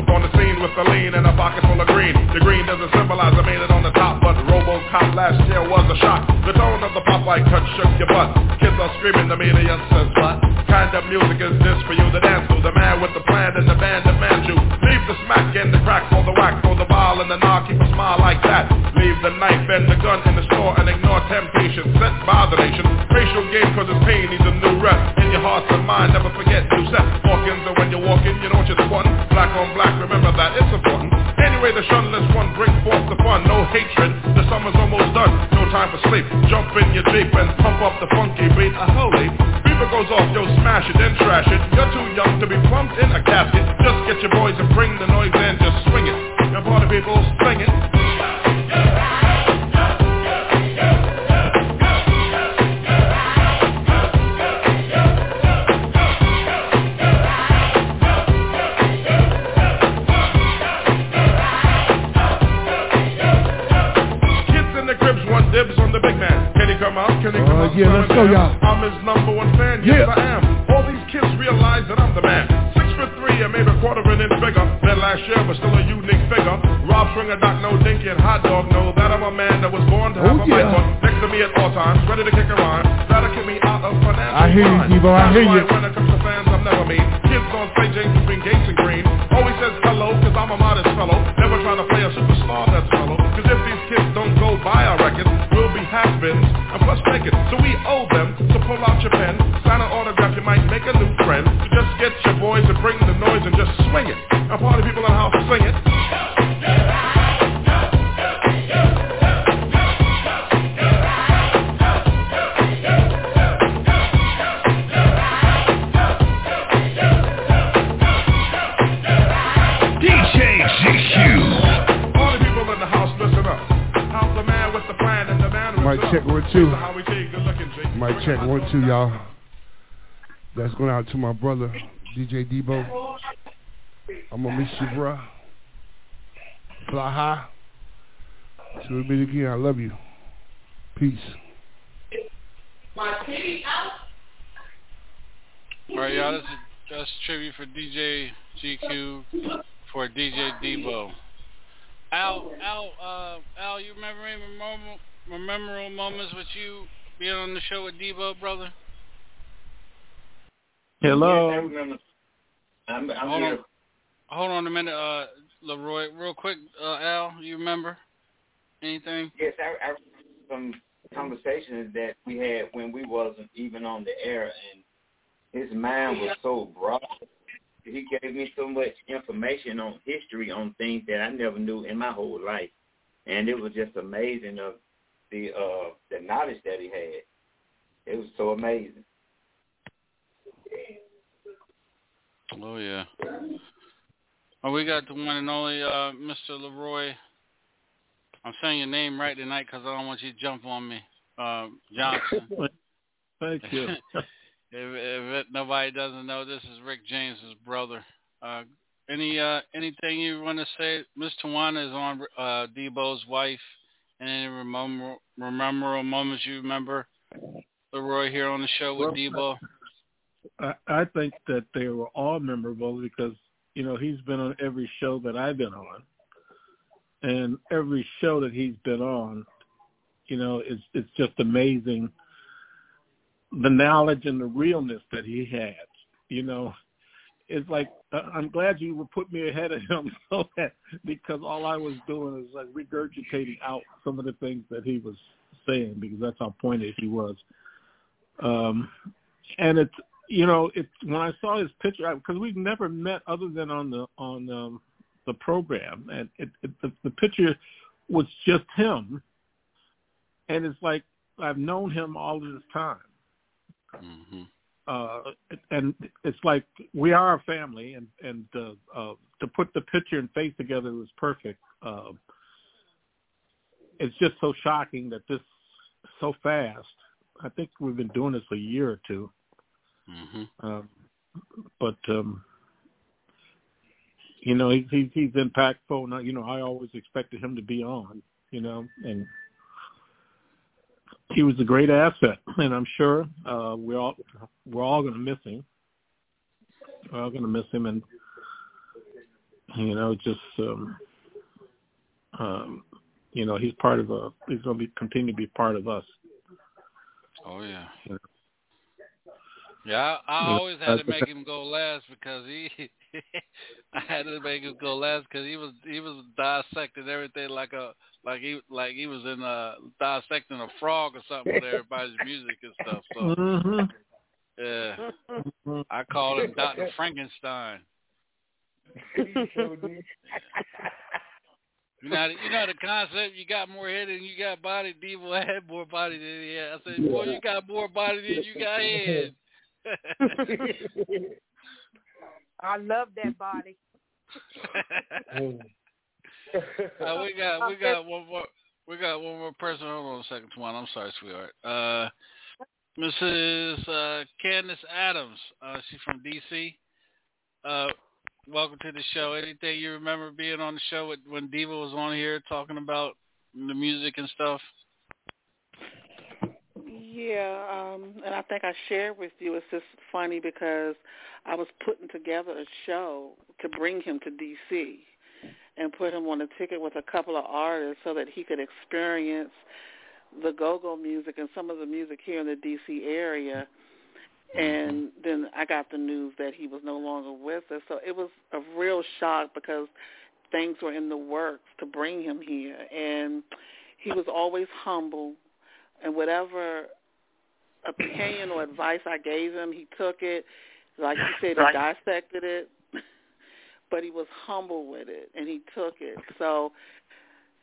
Booth on the scene with a lean and a pocket full of green. The green doesn't symbolize I made it on the top, but RoboCop last year was a shock. The tone of the Popeye cut shook your butt. Kids are screaming, the media says what? Kind of music is this for you to dance to? The man with the plan and the band demands you. Leave the smack and the crack for the whack, for the ball and the knock, keep a smile like that. Leave the knife and the gun in the store and ignore temptation sent by the nation. Facial game cause it's pain needs a new rep. In your hearts and mind, never forget you set. Walk-ins are when you're walking, you don't just want. Black on black, remember that it's important. Anyway, the shunless one brings forth the fun. No hatred, the summer's almost done. No time for sleep, jump in your Jeep and pump up the funky beat. A holy beaver goes off, yo, smash it, then trash it. You're too young to be plumped in a casket. Just get your boys and bring the noise and just swing it. Your party people, swing it. Yeah, let's go, y'all. I'm his number one fan, yes I am. All these kids realize that I'm the man. 6'3" and maybe a quarter of an inch bigger than last year, but still a unique figure. Rob Stringer, Doc, no dinky and hot dog, know that I'm a man that was born to have a mic on next to me at all times, ready to kick a rhyme. That'll get me out of financial I hear you, Debo, I hear you. When it comes to fans, I'm never mean. Kids on fake James between Gates and Green. Always says hello, cause I'm a modest fellow. Never trying to play a superstar that's hollow. Cause if these kids don't go buy our records, we'll be half-bins. So we owe them, so pull out your pen, sign an autograph, you might make a new friend. So just get your boys and bring the noise and just swing it. A party people in the house sing it. DJGQ. Party people in the house, listen up. How's the man with the plan and the man with the check one two. Mic check 1 2 y'all. That's going out to my brother DJ Debo. I'm gonna miss you, bruh. Fly high. Till we meet again. I love you. Peace. All right, y'all. That's a tribute for DJ GQ for DJ Debo. Al, you remember any memorable moments with you? Being on the show with Debo, brother. Hello. Yeah, I'm hold on a minute, Leroy, real quick. Al, you remember anything? Yes, I remember some conversations that we had when we wasn't even on the air, and his mind was so broad. He gave me so much information on history, on things that I never knew in my whole life, and it was just amazing of the knowledge that he had. It was so amazing. Oh yeah. Oh, we got the one and only Mr. Leroy. I'm saying your name right tonight because I don't want you to jump on me, Johnson. Thank you. if nobody doesn't know, this is Rick James's brother. Anything you want to say? Miss Tawana is on Debo's wife. And any memorable moments you remember, Leroy, here on the show with Debo? I think that they were all memorable because, you know, he's been on every show that I've been on. And every show that he's been on, you know, it's just amazing the knowledge and the realness that he had. You know, it's like, I'm glad you would put me ahead of him so that, because all I was doing is like regurgitating out some of the things that he was saying, because that's how pointed he was. And it's, you know, it's when I saw his picture, because we've never met other than on the program, and the picture was just him. And it's like, I've known him all of this time. Mm-hmm. And it's like we are a family, and to put the picture and face together was perfect. It's just so shocking that this so fast. I think we've been doing this for a year or two. Mm-hmm. But you know, he's impactful. And, you know, I always expected him to be on. You know, and he was a great asset, and I'm sure we're all going to miss him. We're all going to miss him, and you know, just, you know, he's going to continue to be part of us. Oh, yeah. You know? Yeah, I always had to make him go last because he was dissecting everything like he was in dissecting a frog or something with everybody's music and stuff. So yeah, I called him Dr. Frankenstein. You know the concept, you got more head than you got body. Debo had more body than he had. I said, boy, you got more body than you got head. I love that body. We got one more person. Hold on a second, Twan. I'm sorry, sweetheart. Mrs. Candace Adams. She's from DC. Welcome to the show. Anything you remember being on the show when Debo was on here talking about the music and stuff? Yeah, and I think I shared with you, it's just funny because I was putting together a show to bring him to D.C. and put him on a ticket with a couple of artists so that he could experience the go-go music and some of the music here in the D.C. area. And then I got the news that he was no longer with us. So it was a real shock because things were in the works to bring him here. And he was always humble. And whatever opinion or advice I gave him, he took it. Like you said, he dissected it, but he was humble with it, and he took it. So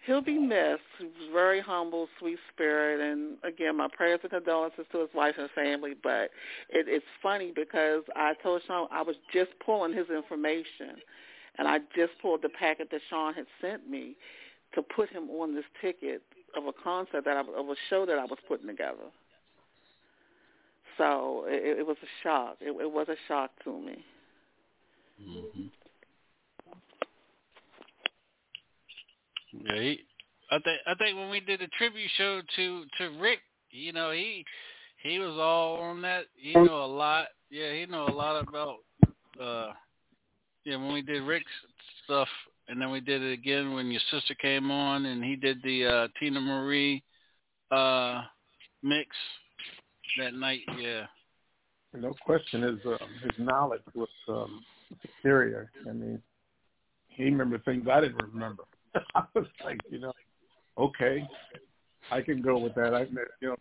he'll be missed. He was very humble, sweet spirit. And, again, my prayers and condolences to his wife and family. But it's funny because I told Sean I was just pulling his information, and I just pulled the packet that Sean had sent me to put him on this ticket of a concert of a show that I was putting together. So it was a shock. It was a shock to me. Mm-hmm. Yeah, I think when we did the tribute show to Rick, you know, he was all on that. He knew a lot. Yeah, he knew a lot about. Yeah, when we did Rick's stuff. And then we did it again when your sister came on, and he did the Tina Marie mix that night. Yeah, no question. His knowledge was superior. I mean, he remembered things I didn't remember. I was like, you know, okay, I can go with that.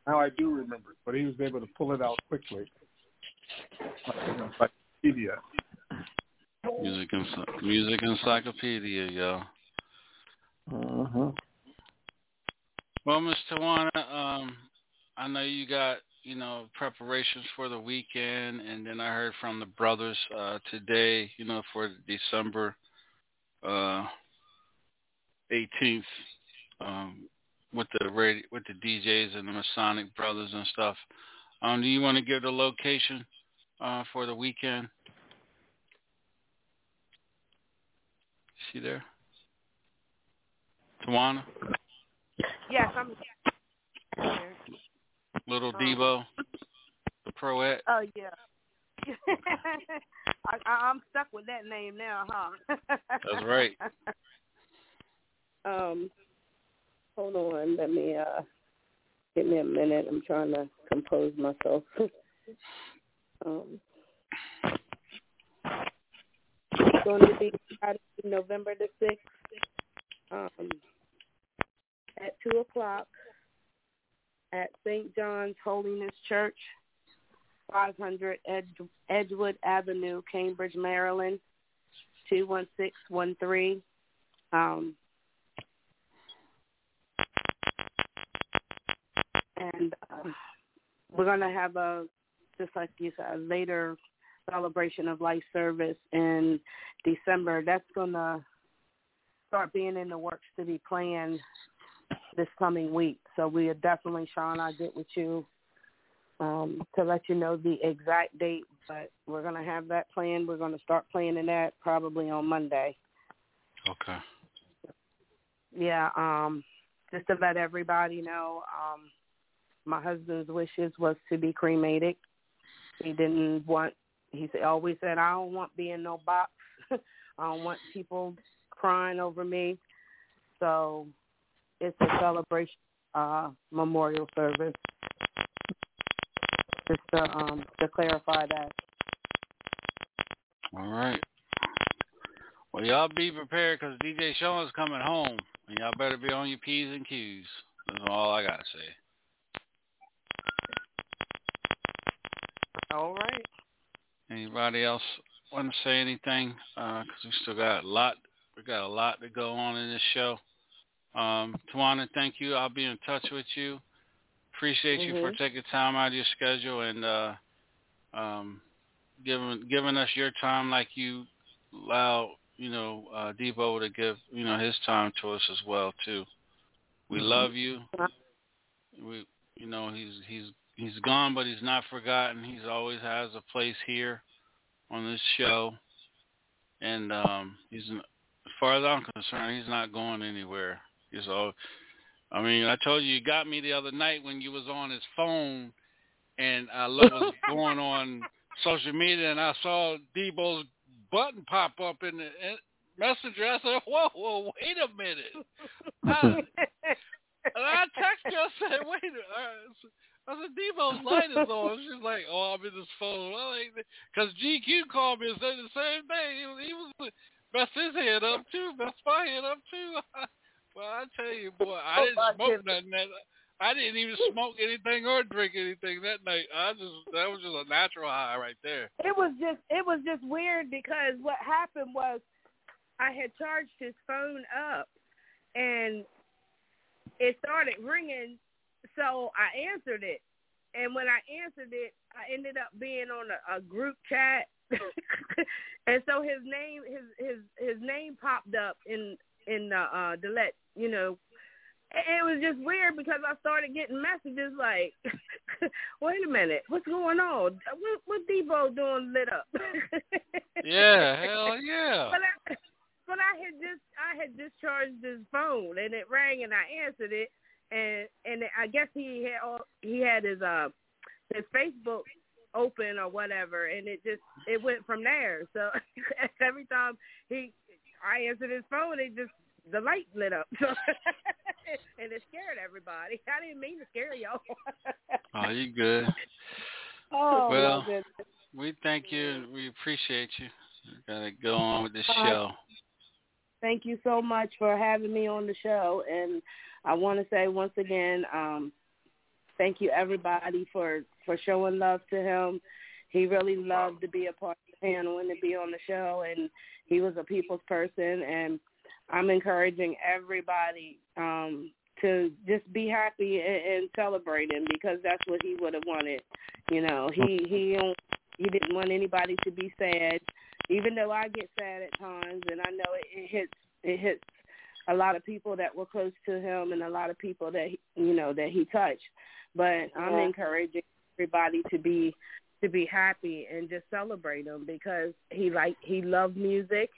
Now I do remember it, but he was able to pull it out quickly. Wikipedia. Music encyclopedia, y'all. Uh-huh. Well, Ms. Tawana, I know you got, you know, preparations for the weekend, and then I heard from the brothers today, you know, for December 18th with the DJs and the Masonic Brothers and stuff. Do you want to give the location for the weekend? She there? Tawana? Yes, I'm here. Little Debo, the Proette. Oh, yeah. I'm stuck with that name now, huh? That's right. Hold on. Let me give me a minute. I'm trying to compose myself. It's going to be November the 6th at 2 o'clock at St. John's Holiness Church, 500 Edgewood Avenue, Cambridge, Maryland, 21613. And we're going to have just like you said, a later celebration of life service in December. That's going to start being in the works to be planned this coming week. So we are definitely, Sean, I'll get with you to let you know the exact date, but we're going to have that planned. We're going to start planning that probably on Monday. Okay. Yeah, just to let everybody know, my husband's wishes was to be cremated. He always said, I don't want being no box. I don't want people crying over me. So it's a celebration memorial service. Just to clarify that. All right. Well, y'all be prepared because DJ Sean's coming home, and y'all better be on your P's and Q's. That's all I got to say. All right. Anybody else want to say anything? Because we still got a lot. We got a lot to go on in this show. Tawana, thank you. I'll be in touch with you. Appreciate you for taking time out of your schedule and giving us your time, like you allow Debo to give his time to us as well too. We love you. We he's gone, but he's not forgotten. He's always has a place here on this show, and he's, as far as I'm concerned, he's not going anywhere. I told you got me the other night when you was on his phone, and I looked what was going on social media, and I saw Debo's button pop up in the messenger. I said, whoa, wait a minute. And I texted her, I said, wait a minute. I said, Debo's light is on. She's like, oh, I'm in this phone. Because GQ called me and said the same thing. He was messed his head up, too. Messed my head up, too. Well, I tell you, boy, I didn't smoke nothing. I didn't even smoke anything or drink anything that night. That was just a natural high right there. It was just weird because what happened was I had charged his phone up and it started ringing, so I answered it. And when I answered it, I ended up being on a group chat, and so his name popped up in to let it was just weird because I started getting messages like, wait a minute, what's going on? What Debo doing lit up? Yeah, hell yeah. But I had just charged his phone and it rang and I answered it and I guess he had his Facebook open or whatever and it went from there. So every time I answered his phone, the light lit up. And it scared everybody. I didn't mean to scare y'all. Oh, you good. Oh, well, we thank you and we appreciate you. We got to go on with this show. Thank you so much for having me on the show. And I want to say once again, thank you everybody for showing love to him. He really loved to be a part of the panel and to be on the show, and he was a people's person, and I'm encouraging everybody to just be happy and celebrate him because that's what he would have wanted. He didn't want anybody to be sad, even though I get sad at times, and I know it hits a lot of people that were close to him and a lot of people that that he touched. But I'm encouraging everybody to be happy and just celebrate him because he loved music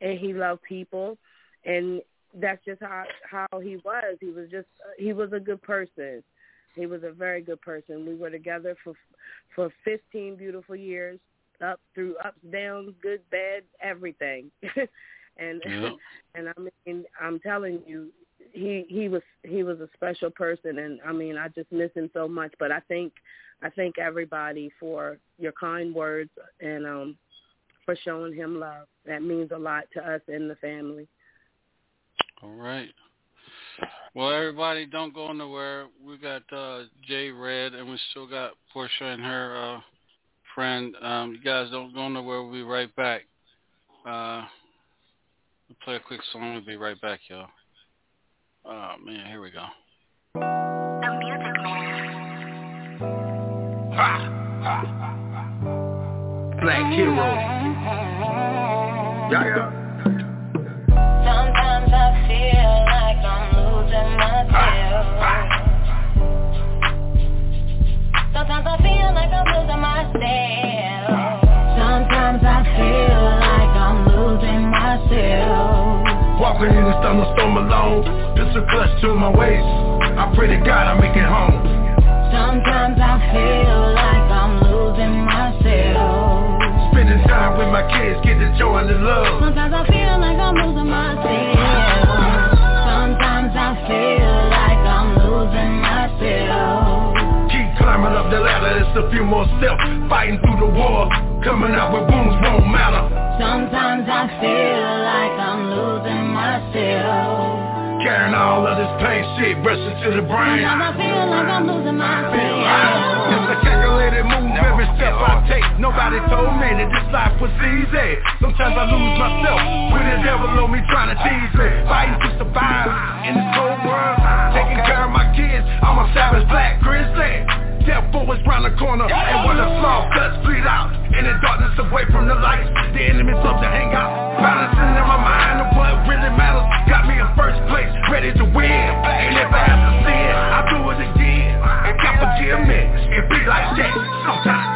and he loved people, and that's just how he was. He was a good person. He was a very good person. We were together for 15 beautiful years, up through ups, downs, good, bad, everything. And I'm telling you, he was a special person, and I just miss him so much. But I thank everybody for your kind words and for showing him love. That means a lot to us and the family. All right. Well, everybody, don't go nowhere. We got Jay Red, and we still got Portia and her friend. You guys don't go nowhere. We'll be right back. We'll play a quick song. We'll be right back, y'all. Oh, man, here we go. The music man. Black hero. Yeah. Sometimes I feel like I'm losing my tail. Sometimes I feel like I'm losing my tail. Sometimes I feel like I'm losing my tail. Walking in the thunderstorm alone, just a clutch to my waist. I pray to God I make it home. Sometimes I feel like I'm losing myself. Spending time with my kids, get the joy and the love. Sometimes I feel like I'm losing myself. Sometimes I feel like I'm losing myself. Keep climbing up the ladder, it's a few more steps. Fighting through the war, coming out with wounds won't matter. Sometimes I feel like I'm losing myself. Carrying all of this pain, shit, rushing to the brain. Sometimes I feel like I'm losing my feet. It's a calculated move, every step I take. Nobody told me that this life was easy. Sometimes I lose myself, with the devil on me trying to tease me. Fighting to survive in this cold world. Taking care of my kids, I'm a savage black grizzly. Death always round the corner, and when the flaw cuts bleed out, in the darkness away from the lights, the enemies love to hang out. Balancing in my mind of what really matters, got me in first place, ready to win. And if I have to sin, I'll do it again. And God forgive me, it be like that sometimes.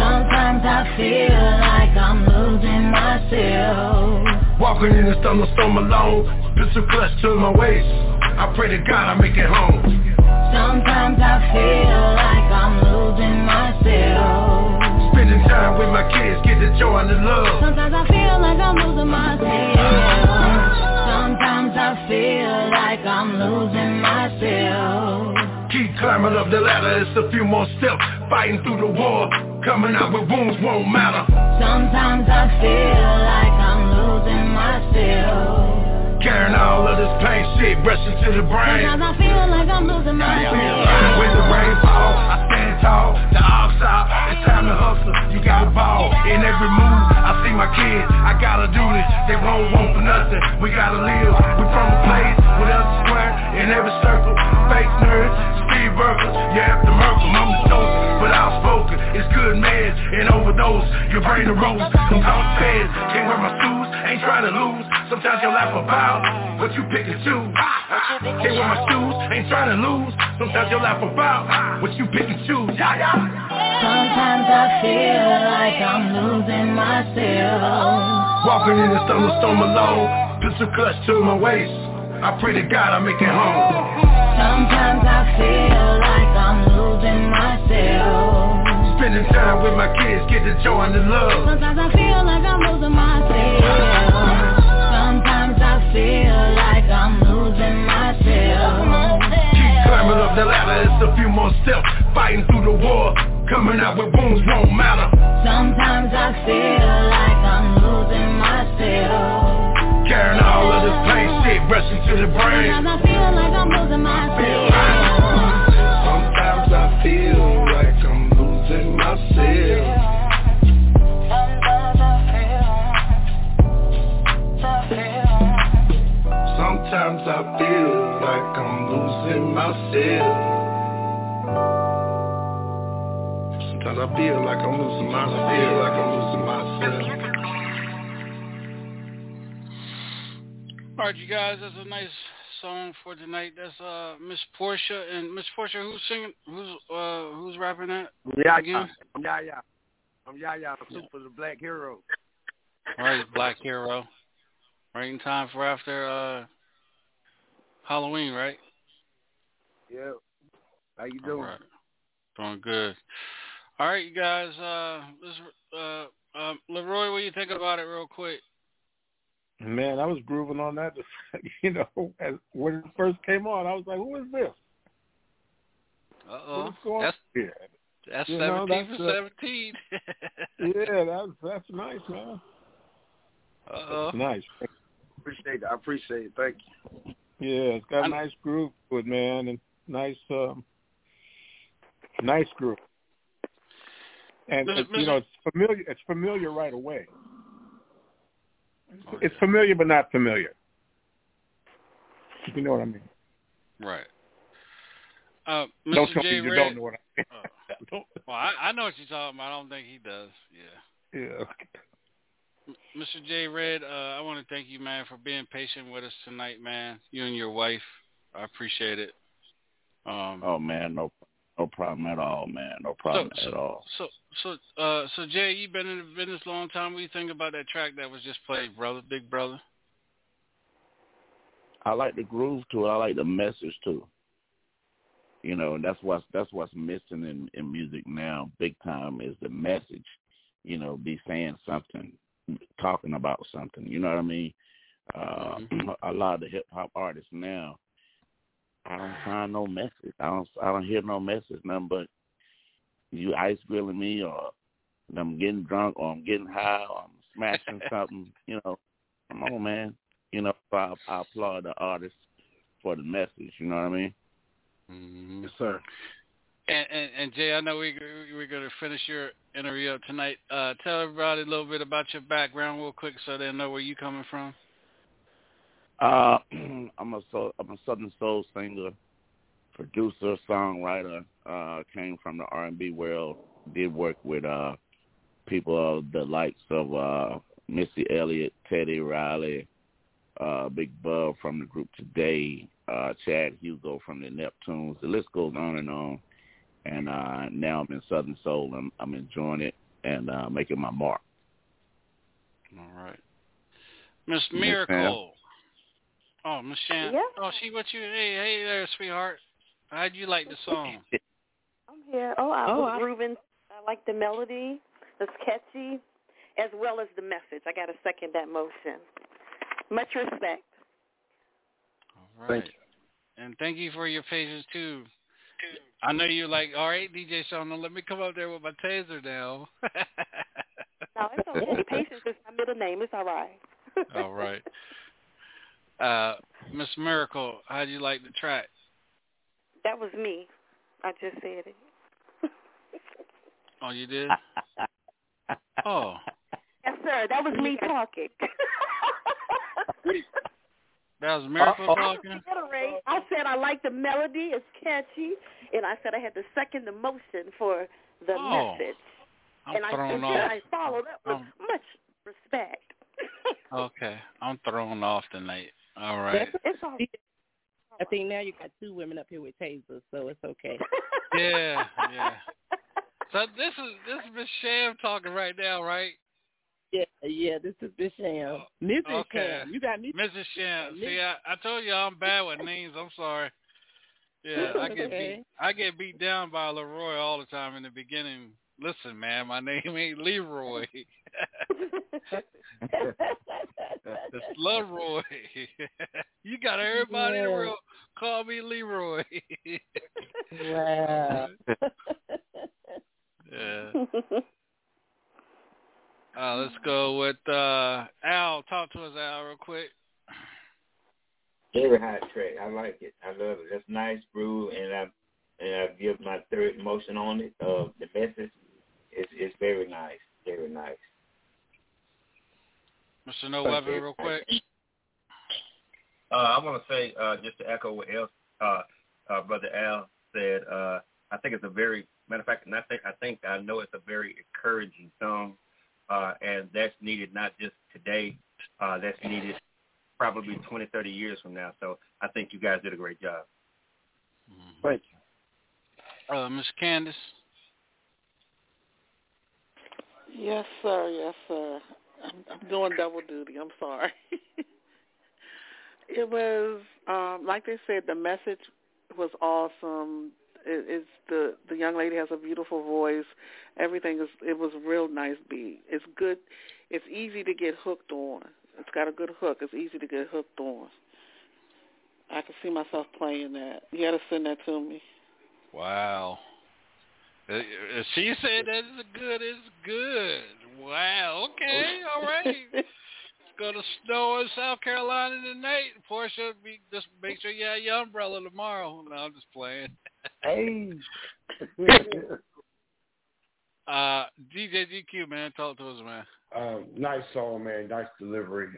Sometimes I feel like I'm losing myself. Walking in the thunderstorm alone, pistol clutch to my waist. I pray to God I make it home. Sometimes I feel like I'm losing myself. Spending time with my kids, get the joy and the love. Sometimes I feel like I'm losing myself. Sometimes I feel like I'm losing myself. Keep climbing up the ladder, it's a few more steps. Fighting through the war, coming out with wounds won't matter. Sometimes I feel like I'm losing myself. Carrying all of this pain, shit, rushing to the brain. Sometimes I feel like I'm losing my mind. When the rain falls, I stand tall. The ops out, it's time to hustle. You gotta ball. In every move, I see my kids. I gotta do this. They won't want for nothing. We gotta live. We from a place with us square in every circle. Fake nerds, Steve Burkle. You have to murk 'em. I'm the toast, but outspoken. It's good meds and overdose. Your brain erodes. I'm out fed. Can't wear my shoes. Ain't trying to lose. Sometimes your life about what you pick and choose. Can't wear my shoes, ain't trying to lose. Sometimes your life about what you pick and choose. Sometimes I feel like I'm losing myself. Walking in the thunderstorm alone, pistol clutch to my waist. I pray to God I make it home. Sometimes I feel like I'm losing myself. Spending time with my kids, get the joy and the love. Sometimes I feel like I'm losing myself. Sometimes I feel like I'm losing myself. Keep climbing up the ladder, it's a few more steps. Fighting through the war, coming out with wounds won't matter. Sometimes I feel like I'm losing myself. Carrying all of this pain, shit, rushing to the brain. Sometimes I feel like I'm losing myself. Sometimes I feel like I'm losing myself. Sometimes I feel like I'm losing myself. Sometimes I feel like I'm losing myself. I feel like I'm losing myself. Alright, you guys, that's a nice song for tonight. That's Miss Portia. And Miss Portia, who's singing? Who's rapping that? Again? I'm Yaya. I'm Yaya. I'm super the Black Hero. Alright, Black Hero. Right in time for after Halloween, right? Yeah. How you doing? Right. Doing good. All right, you guys. Leroy, what do you think about it real quick? Man, I was grooving on that. You know, when it first came on, I was like, who is this? Uh-oh. What's going on? That's 17 for 17. Yeah, that's nice, man. Uh-oh. That's nice. Appreciate it. I appreciate it. Thank you. Yeah, it's got a nice groove to it, man, and nice groove. And it's familiar. It's familiar right away. It's familiar, but not familiar. You know what I mean? Right. Don't tell me you don't know what I mean. Well, I know what you're talking about. I don't think he does. Yeah. Yeah. Mr. J. Red, I want to thank you, man, for being patient with us tonight, man. You and your wife, I appreciate it. Oh man, no problem at all, man. No problem at all. So Jay, you've been in the business a long time. What do you think about that track that was just played, brother? Big brother. I like the groove to it. I like the message too. You know, and that's what's missing in music now, big time, is the message. you know, be saying something, talking about something. You know what I mean? A lot of the hip hop artists now, I don't find no message. I don't hear no message. Nothing but you ice grilling me, or I'm getting drunk, or I'm getting high, or I'm smashing something. You know, come on, man. You know, I applaud the artists for the message. You know what I mean? Mm-hmm. Yes, sir. And Jay, I know we're going to finish your interview up tonight. Tell everybody a little bit about your background real quick so they know where you're coming from. I'm a Southern soul singer, producer, songwriter. Came from the R&B world. Did work with people of the likes of Missy Elliott, Teddy Riley, Big Bub from the group Today, Chad Hugo from the Neptunes. The list goes on. And now I'm in Southern Soul. I'm enjoying it and making my mark. All right. Miss Miracle. Oh, Miss Shannon. Yeah. Oh, she with you. Hey there, sweetheart. How'd you like the song? I'm here. I was grooving. I like the melody. It's catchy, as well as the message. I got to second that motion. Much respect. All right. Thank you. And thank you for your patience, too. I know you're like, all right, DJ Sean, let me come up there with my taser now. No, it's okay. Patience is my middle name. It's all right. All right. Miss Miracle, how do you like the track? That was me. I just said it. Oh, you did? Oh. Yes, sir. That was me talking. That was Miracle talking? I said I like the melody. It's catchy. And I said I had to second the motion for the message. I followed up with much respect. Okay. I'm thrown off tonight. All right. It's all right. I think now you got two women up here with tasers, so it's okay. Yeah. So this is Miss Sham talking right now, right? Yeah, this is Miss Sham. Mrs. Sham. You got Mrs. Sham. See, I told you I'm bad with names. I'm sorry. Yeah, I get beat down by Leroy all the time in the beginning. Listen, man, my name ain't Leroy. It's Leroy. You got everybody in the world call me Leroy. Wow. Yeah. Let's go with Al. Talk to us, Al, real quick. Favorite hot track. I like it. I love it. That's nice, brew, and I give my third motion on it. The message is very nice. Very nice. Mr. No Weapon, real quick. I want to say, just to echo what Brother Al said, I think it's a very, matter of fact, I think I know it's a very encouraging song, and that's needed not just today, that's needed probably 20, 30 years from now. So I think you guys did a great job. Thank you. Ms. Candace? Yes, sir. I'm doing double duty. I'm sorry. It was, like they said, the message was awesome. It's the young lady has a beautiful voice. Everything is. It was a real nice beat. It's good. It's easy to get hooked on. It's got a good hook. It's easy to get hooked on. I can see myself playing that. You got to send that to me. Wow. She said that is good. It's good. Wow. Okay. All right. It's going to snow in South Carolina tonight. Portia, just make sure you have your umbrella tomorrow. No, I'm just playing. Hey. DJ GQ, man. Talk to us, man. Nice song, man. Nice delivery.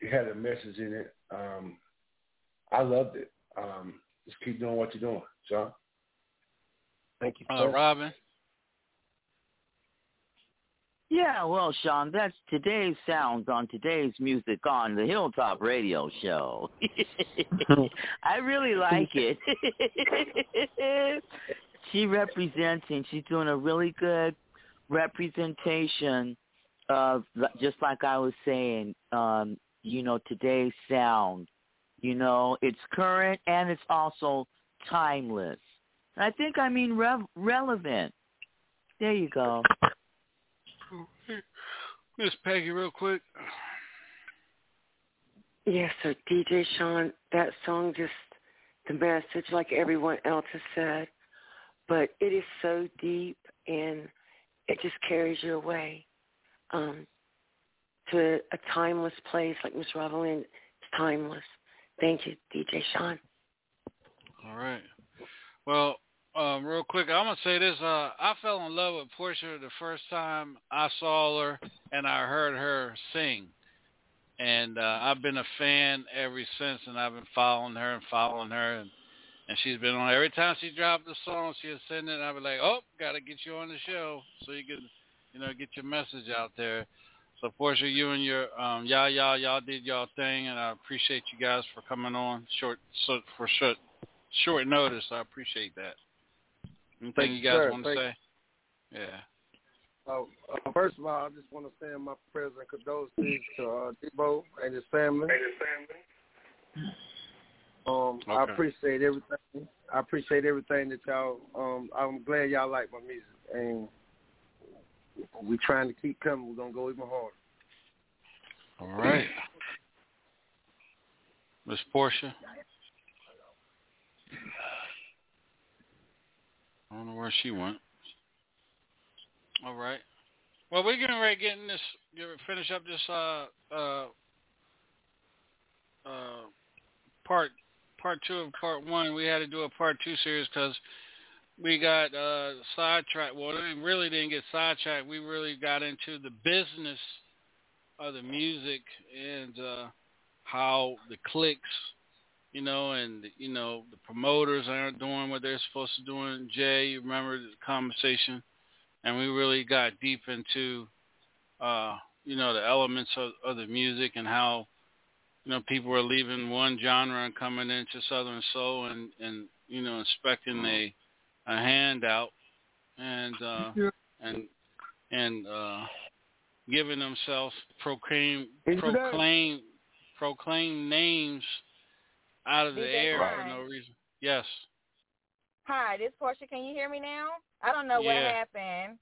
It had a message in it. I loved it. Just keep doing what you're doing, John. Thank you, Robin. Yeah, well, Sean, that's today's sounds on today's music on the Hilltop Radio Show. I really like it. She represents, and she's doing a really good representation of, just like I was saying, you know, today's sound. You know, it's current and it's also timeless. I think I mean relevant. There you go. Miss Peggy, real quick. Yes, sir. DJ Sean, that song, just the message, like everyone else has said, but it is so deep and it just carries you away to a timeless place, like Miss Ravelin. It's timeless. Thank you, DJ Sean. All right. Well, real quick, I'm going to say this. I fell in love with Portia the first time I saw her and I heard her sing. And I've been a fan ever since, and I've been following her. And she's been on. Every time she dropped a song, she'll send it, and I'll be like, oh, got to get you on the show so you can, get your message out there. So, Portia, you and your y'all did y'all thing, and I appreciate you guys for coming on short notice. I appreciate that. Anything you guys want to say? Yeah. First of all, I just want to send my prayers and condolences to Debo and his family. Okay. I appreciate everything that y'all. I'm glad y'all like my music, and we're trying to keep coming. We're gonna go even harder. All right, Miss Portia. I don't know where she went. All right. Well, we're getting ready to finish up this part two of part one. We had to do a part two series because we got sidetracked. Well, we really didn't get sidetracked. We really got into the business of the music and how the clicks, and, the promoters aren't doing what they're supposed to do. And Jay, you remember the conversation? And we really got deep into, the elements of the music and how, people are leaving one genre and coming into Southern Soul and expecting a handout and giving themselves proclaim names out of the air for no reason. Yes. Hi, this is Portia. Can you hear me now? I don't know what happened.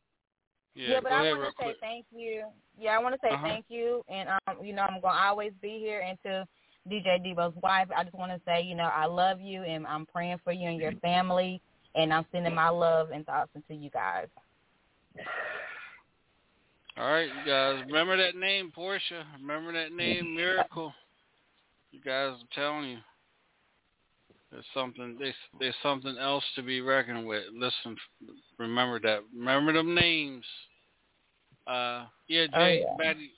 Yeah, but I want to say thank you. Yeah, I want to say thank you. And, I'm going to always be here. And to DJ Debo's wife, I just want to say, I love you, and I'm praying for you and your family. And I'm sending my love and thoughts to you guys. All right, you guys. Remember that name, Portia. Remember that name, Miracle. You guys, I'm telling you. There's something else to be reckoned with. Listen, remember that. Remember them names. Jay, Maddie,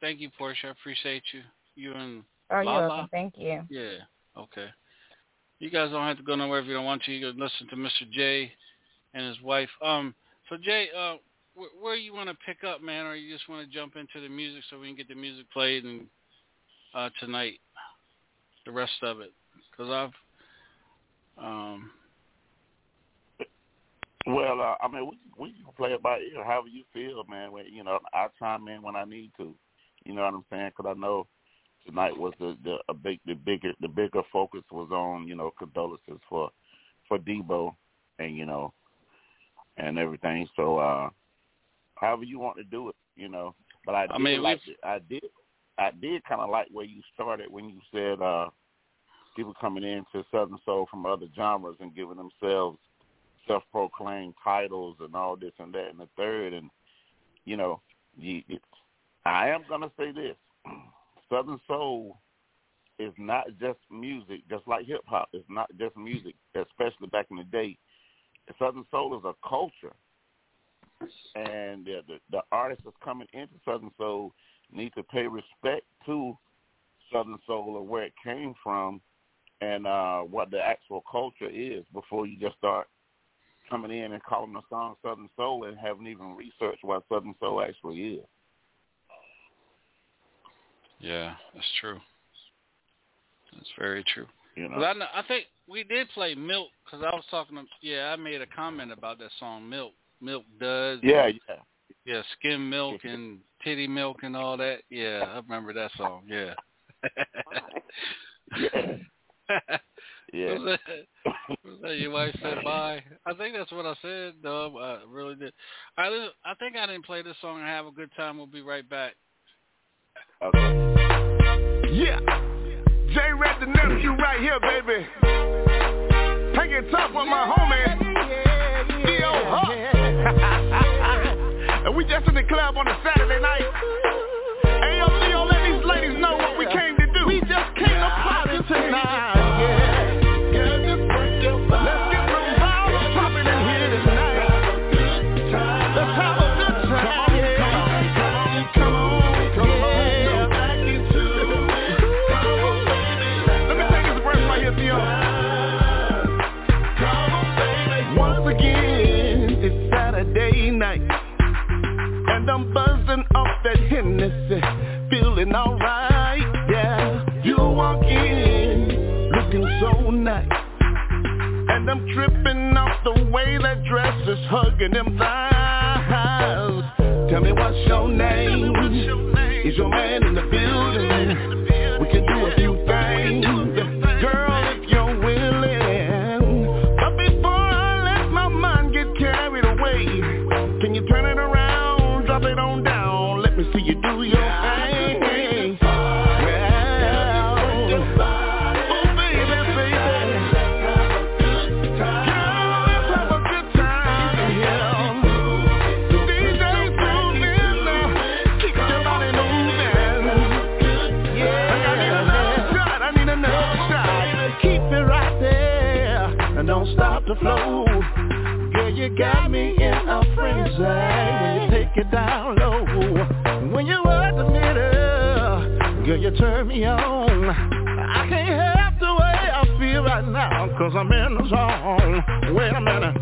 thank you, Portia. I appreciate you. You and you're welcome. Thank you. Yeah, okay. You guys don't have to go nowhere if you don't want to. You can listen to Mr. Jay and his wife. So, Jay, where you want to pick up, man, or you just want to jump into the music so we can get the music played and tonight, the rest of it? Because we can play it by ear, however you feel, man. I chime in when I need to. You know what I'm saying? Because I know tonight was the bigger focus was on condolences for Debo and everything. So however you want to do it, But I did kind of like where you started when you said people coming into Southern Soul from other genres and giving themselves self-proclaimed titles and all this and that and the third. And, I am going to say this. Southern Soul is not just music, just like hip-hop. It's not just music, especially back in the day. Southern Soul is a culture. And the artists that's coming into Southern Soul need to pay respect to Southern Soul or where it came from, and what the actual culture is before you just start coming in and calling the song Southern Soul and haven't even researched what Southern Soul actually is. Yeah, that's true. That's very true. I think we did play Milk because I was talking to, I made a comment about that song, Milk Duds. Yeah, Skim Milk and Titty Milk and all that. Yeah, I remember that song, yeah. Yeah. Yeah. Was that your wife said bye? I think that's what I said, though. I really did. I think I didn't play this song. I have a good time. We'll be right back. Okay. Yeah. J-Red the nephew right here, baby. Take it tough with my homie, Theo Huff. And we just in the club on a Saturday night. Hey, yo, Theo, let these ladies know what we came to do. We just came to party tonight. I'm buzzing off that Hennessy, feeling alright, yeah. You walk in, looking so nice, and I'm tripping off the way that dress is hugging them thighs. Tell me what's your name? Is your man in the building? We can do a few things, girl, if you're willing. But before I let my mind get carried away, can you turn it around? Drop it on down, let me see you do your thing. Down low, when you at the middle, girl, you turn me on. I can't help the way I feel right now, cause I'm in the zone. Wait a minute,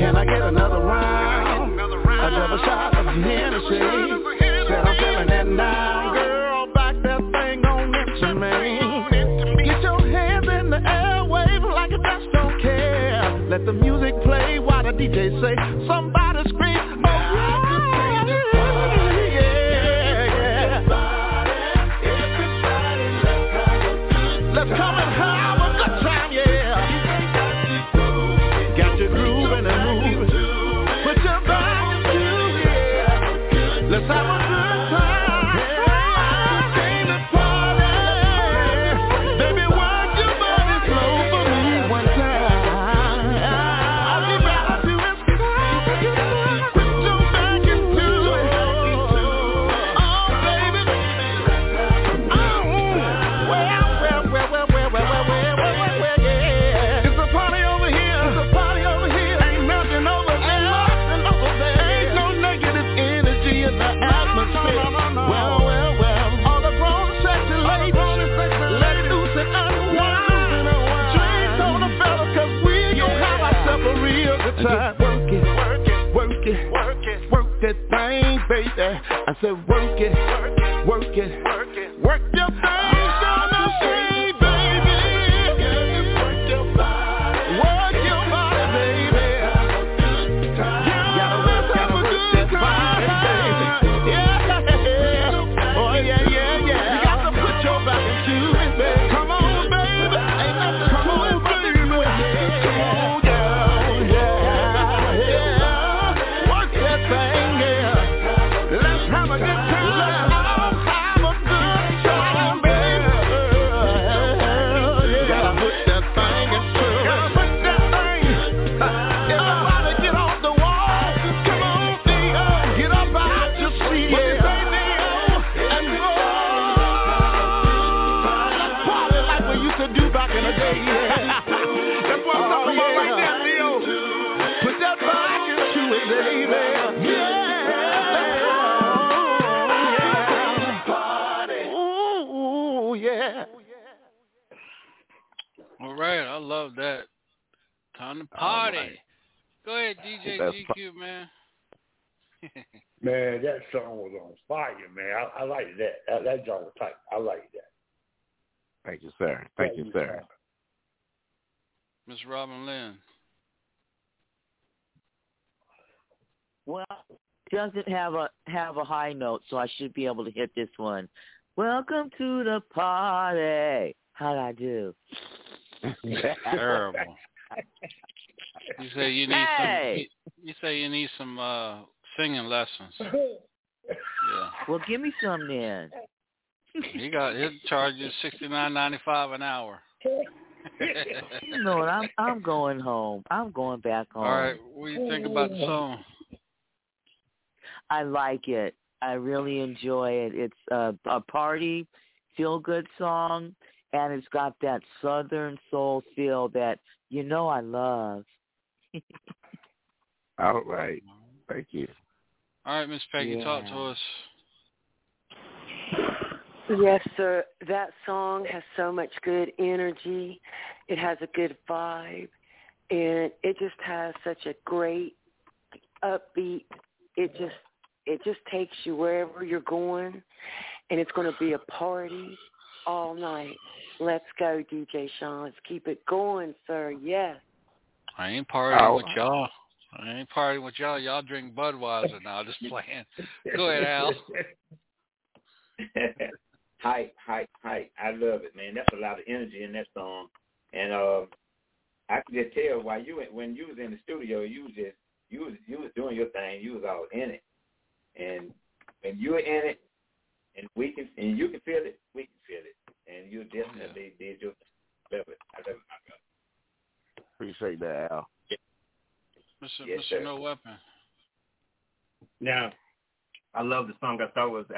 can I get another round? Another shot of Hennessy. Said I'm feeling that now, girl, back that thing on into me. Get your hands in the air, wave like a best don't care. Let the music play while the DJ say, somebody scream, oh, I said work it, work it, work it, work it, work your thing on the street, baby. Work your body, baby. Gotta work that body, baby. Yeah, oh yeah, yeah, yeah. You got to put your back into it, baby. Come on, baby. Ain't nothing to it, baby. You know it. Come on, girl. Yeah, yeah. Work that thing. Love that. Time to party. Right. Go ahead, DJ GQ, man. Man, that song was on fire, man. I like that. That song was tight. I like that. Thank you, sir. Thank you, sir. Miss Robin Lynn. Well, it doesn't have a high note, so I should be able to hit this one. Welcome to the party. How'd I do? Terrible. You say you need some singing lessons. Yeah. Well, give me some then. He'll charge you $69.95 an hour. You know what? I'm going home. I'm going back home. All right. What do you think about the song? I like it. I really enjoy it. It's a party, feel-good song, and it's got that Southern soul feel that you know I love. All right. Thank you. All right, Miss Peggy, talk to us. Yes, sir. That song has so much good energy. It has a good vibe, and it just has such a great upbeat. It just takes you wherever you're going, and it's going to be a party all night. Let's go, DJ Sean. Let's keep it going, sir. Yes. I ain't partying with y'all. I ain't partying with y'all. Y'all drink Budweiser now. Just playing. Go ahead, Al. Hype. I love it, man. That's a lot of energy in that song. And I could just tell while when you was in the studio, you was doing your thing. You was all in it. And when you were in it, and you can feel it, we can feel it. And you definitely did your thing. Love it. I love it, my brother. Appreciate that, Al. Yeah. Mr. No Weapon. Now, I love the song. I thought it was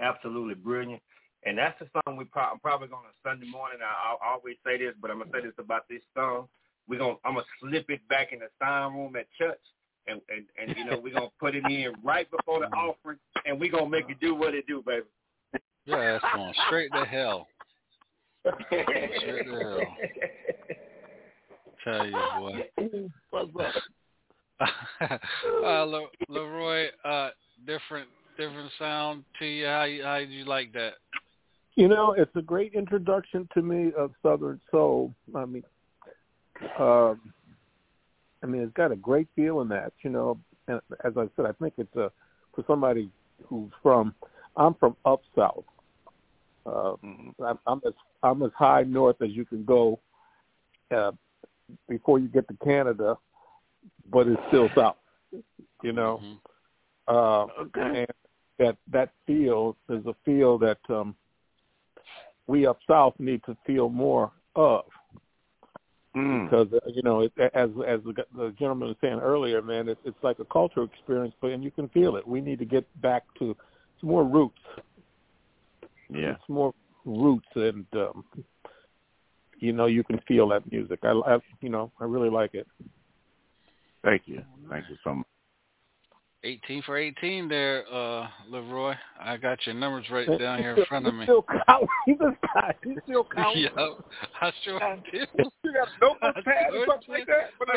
absolutely brilliant. And that's the song I'm probably going to Sunday morning. I always say this, but I'm going to say this about this song. I'm going to slip it back in the sound room at church. And you know, we're going to put it in right before the offering. And we're going to make it do what it do, baby. Yeah, that's going straight to hell. Straight to hell. Tell you, boy. What's up? Leroy, different sound to you. How did you like that? You know, it's a great introduction to me of Southern soul. I mean, it's got a great feel in that. You know, and as I said, I think it's for somebody who's I'm from up south. I'm as high north as you can go before you get to Canada, but it's still south. You know. Mm-hmm. And that feel is a feel that we up south need to feel more of, because you know, as the gentleman was saying earlier, man, it's like a cultural experience, and you can feel it. We need to get back to more roots. Yeah, it's more roots, and you know, you can feel that music. I really like it. Thank you so much. 18 for 18 there, Leroy. I got your numbers right down here in front of me. You still count? Yep, I sure do. You got a notebook pad or something like that? But I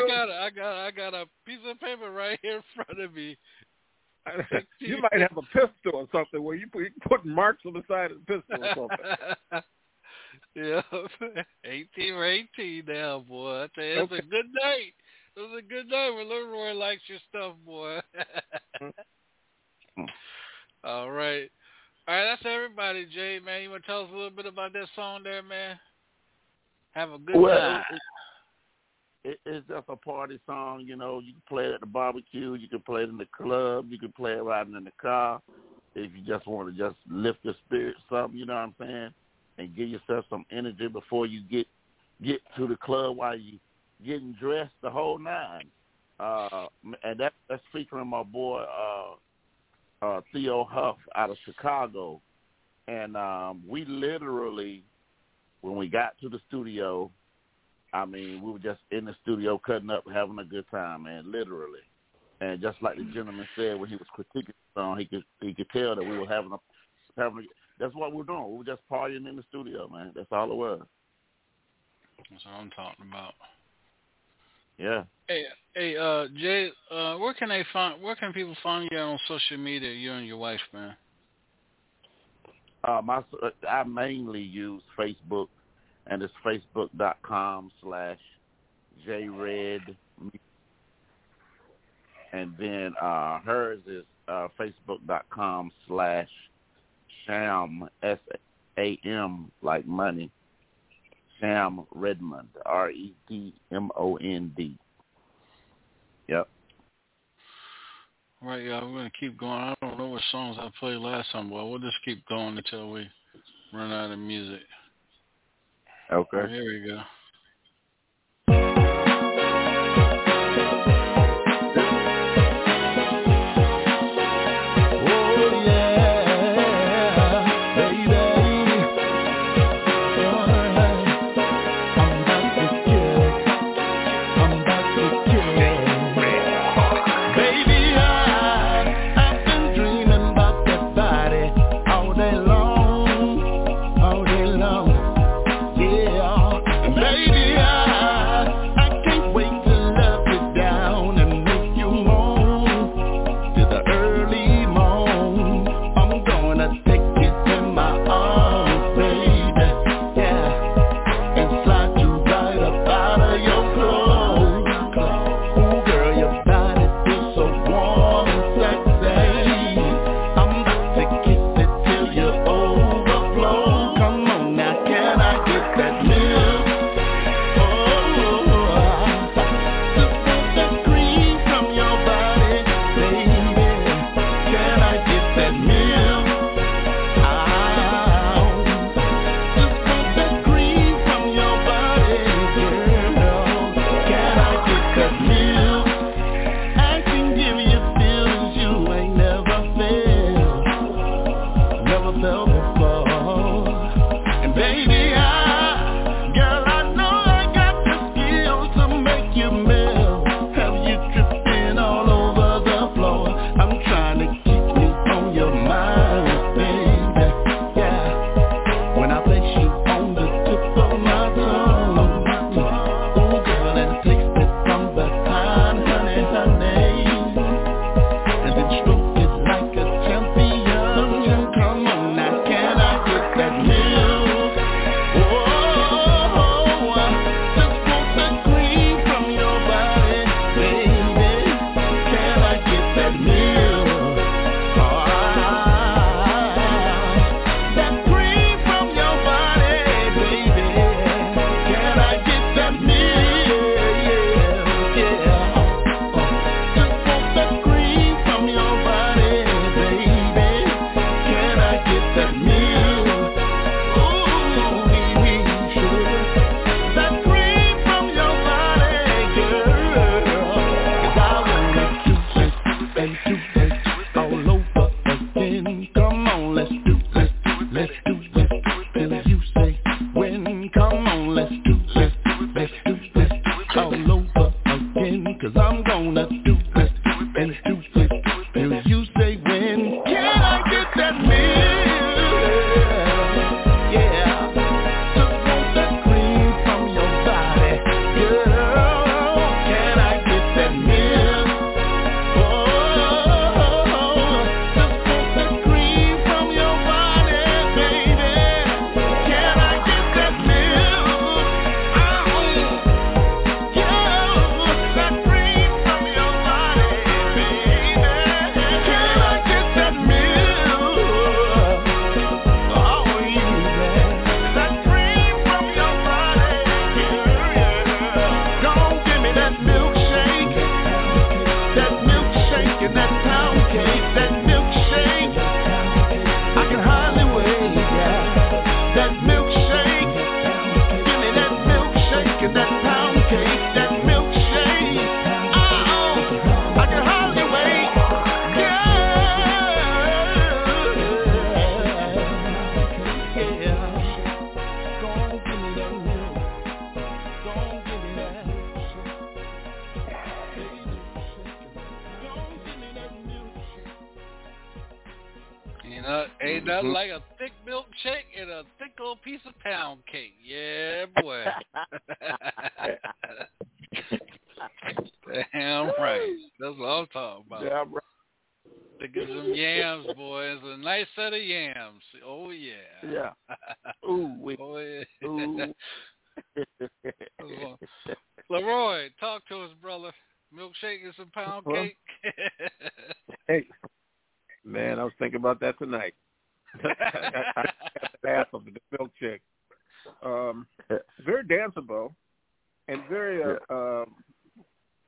got a piece of paper right here in front of me. You might have a pistol or something where you put marks on the side of the pistol or something. Yep, 18 for 18 now, boy. I tell you, it's a good night. It was a good night when Leroy likes your stuff, boy. All right, that's everybody, Jay, man. You want to tell us a little bit about that song there, man? Have a good night. It's just a party song, you know. You can play it at the barbecue. You can play it in the club. You can play it riding in the car. If you just want to just lift your spirits up, you know what I'm saying, and give yourself some energy before you get to the club while you getting dressed, the whole nine. And that's featuring my boy Theo Huff out of Chicago. And we literally, when we got to the studio, I mean, we were just in the studio cutting up, having a good time, man, literally. And just like the gentleman said when he was critiquing the song, he could tell that we were having. That's what we were doing. We were just partying in the studio, man. That's all it was. That's what I'm talking about. Yeah. Hey, Jay, where can people find you on social media, you and your wife, man? I mainly use Facebook, and it's facebook.com/JRed. And then hers is facebook.com/Sham, S-A-M, like money. Sam Redmond, R-E-D-M-O-N-D. Yep. All right, y'all, we're going to keep going. I don't know what songs I played last time, but we'll just keep going until we run out of music. Okay. Right, here we go.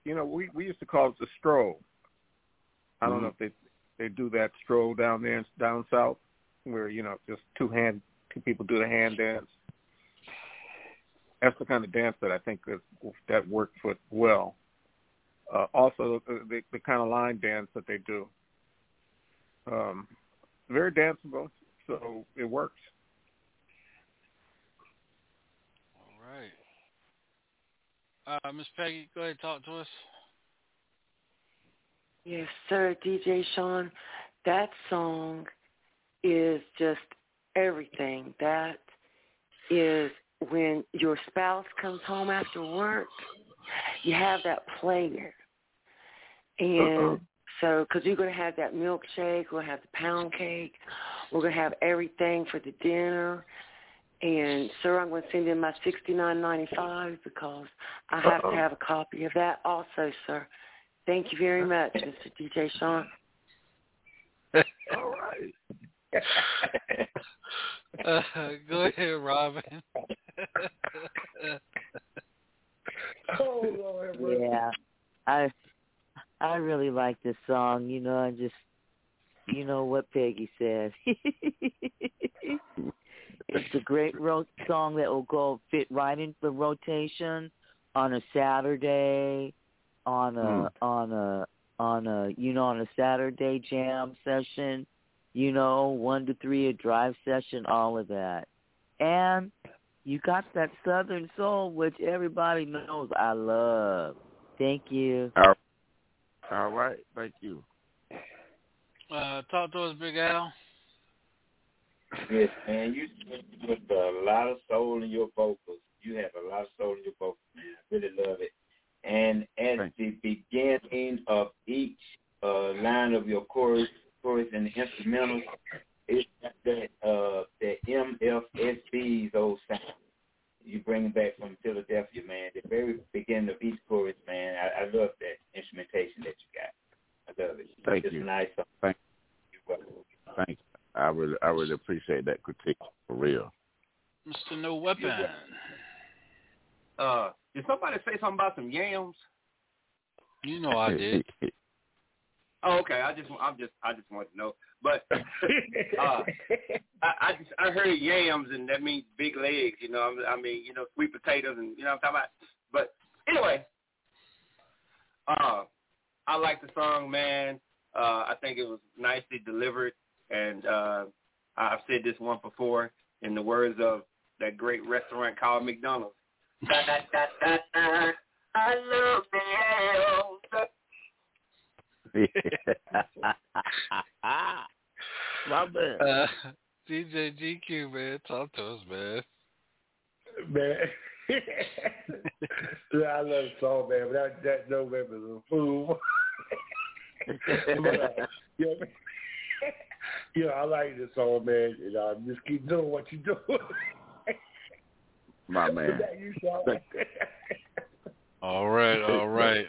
you know, we used to call it the stroll. I don't know if they do that stroll down there down south, where, you know, just two people do the hand dance. That's the kind of dance that I think that worked well. Also, the kind of line dance that they do. Very danceable, so it works. All right. Miss Peggy, go ahead and talk to us. Yes, sir, DJ Sean. That song is just everything. That is when your spouse comes home after work, you have that player. And so, because you're going to have that milkshake, we'll have the pound cake, we're going to have everything for the dinner. And, sir, I'm going to send in my $69.95 because I have to have a copy of that also, sir. Thank you very much, Mr. DJ Sean. All right. Go ahead, Robin. Oh, Lord. Yeah. I really like this song. You know, I just, you know what Peggy said. It's a great song that will fit right into the rotation on a Saturday, on a Saturday jam session, you know, 1 to 3, a drive session, all of that. And you got that Southern soul, which everybody knows I love. Thank you. All right. Thank you. Talk to us, Big Al. Yes, man. You put a lot of soul in your vocals. You have a lot of soul in your vocals, man. I really love it. And at the beginning of each line of your chorus and the instrumentals, it's that MFSB's old sound you bring back from Philadelphia, man. The very beginning of each chorus, man. I love that instrumentation that you got. I love it. Thank you. It's nice. Thank you. Thank you. I really appreciate that critique for real. Mr. No Weapon. Did somebody say something about some yams? You know I did. Oh, okay. I just wanted to know. But I heard yams, and that means big legs. You know, I mean, you know, sweet potatoes, and you know what I'm talking about. But anyway, I like the song, man. I think it was nicely delivered, and I've said this once before. In the words of that great restaurant called McDonald's. I love the My man. DJ GQ, man, talk to us, man. Man. Yeah, I love the song, man, but that no man is a fool. But, you know, I like this song, man, and just keep doing what you do. My man. All right.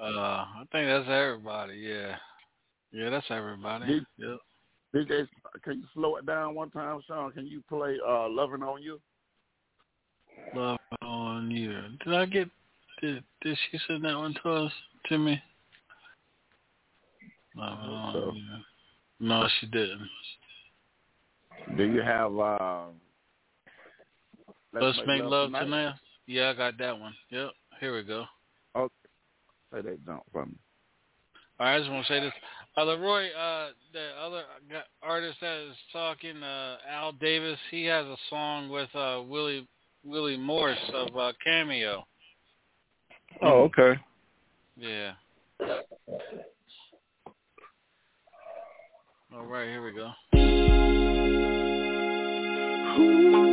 I think that's everybody, yeah. Yeah, that's everybody. Yep. DJ, can you slow it down one time, Sean? Can you play Lovin' On You? Lovin' On You. Did she send that one to us, Timmy? Lovin' On You. No, she didn't. Do you have... Let's make love tonight. Yeah, I got that one. Yep, here we go. Okay, say that don't for me. All right, I just want to say this. Leroy, the other artist that is talking, Al Davis, he has a song with Willie Morse of Cameo. Oh, okay. Yeah. All right, here we go. Ooh.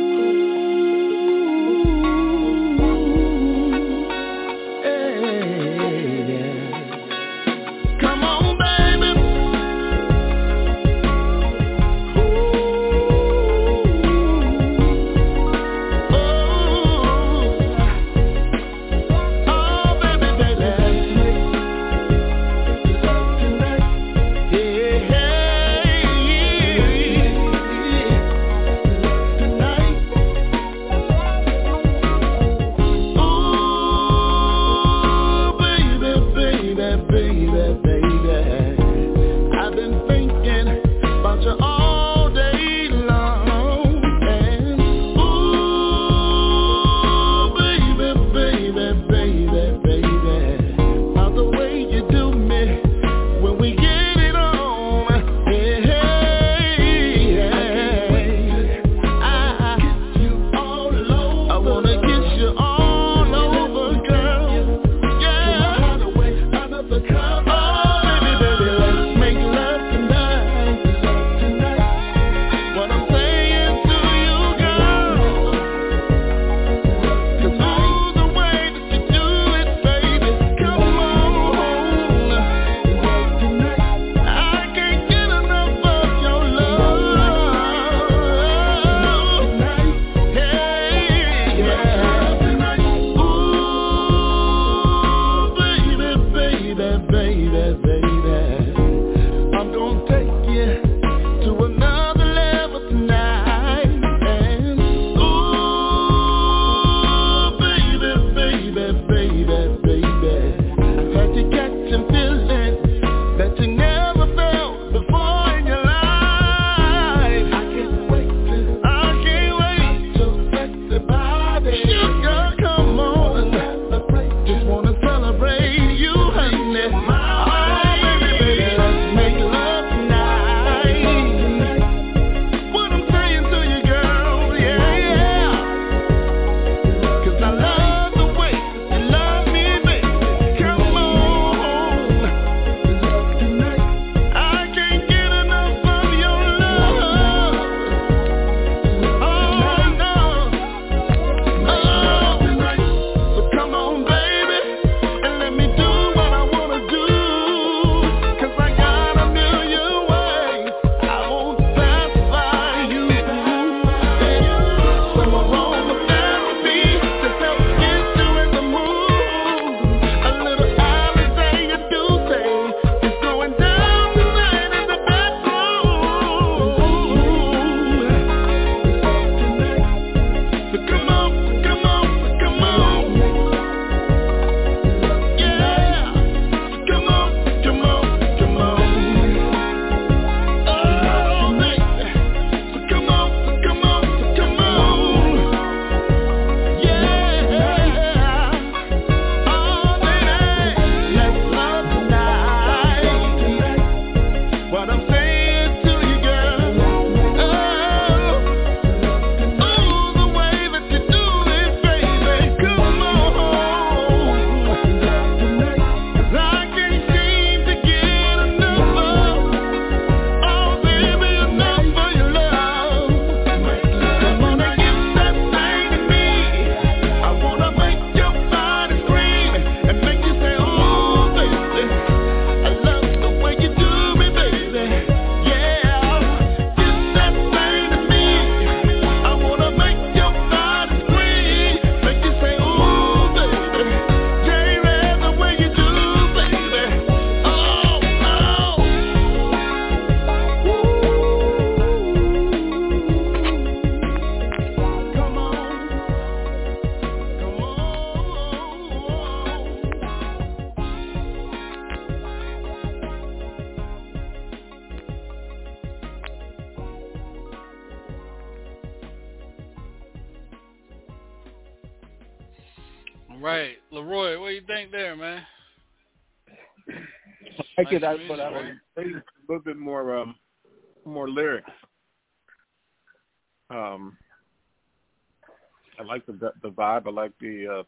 I like the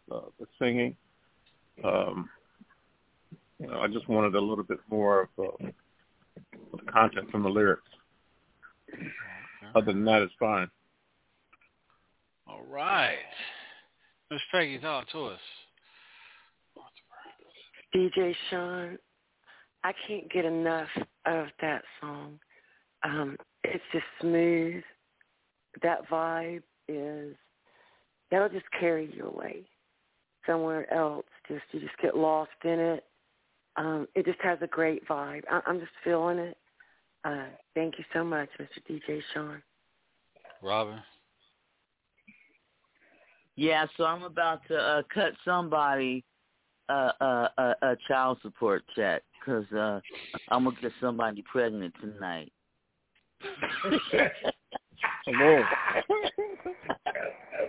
singing. You know, I just wanted a little bit more of content from the lyrics. Other than that, it's fine. All right. Miss Peggy, talk to us. DJ Sean, I can't get enough of that song. It's just smooth. That vibe is... that'll just carry you away somewhere else. Just you just get lost in it. It just has a great vibe. I'm just feeling it. Thank you so much, Mr. DJ Sean. Robin. Yeah, so I'm about to cut somebody a child support check because I'm gonna get somebody pregnant tonight. Hello.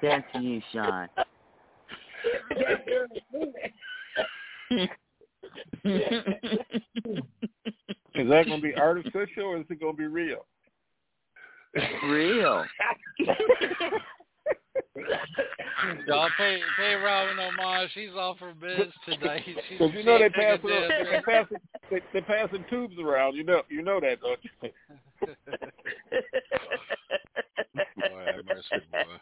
Thank you, Sean. Is that going to be artificial or is it going to be real? Real. Y'all pay Robin Omar. She's off her biz today. Because you know they're passing tubes around. You know that, don't you? Boy, have mercy, boy.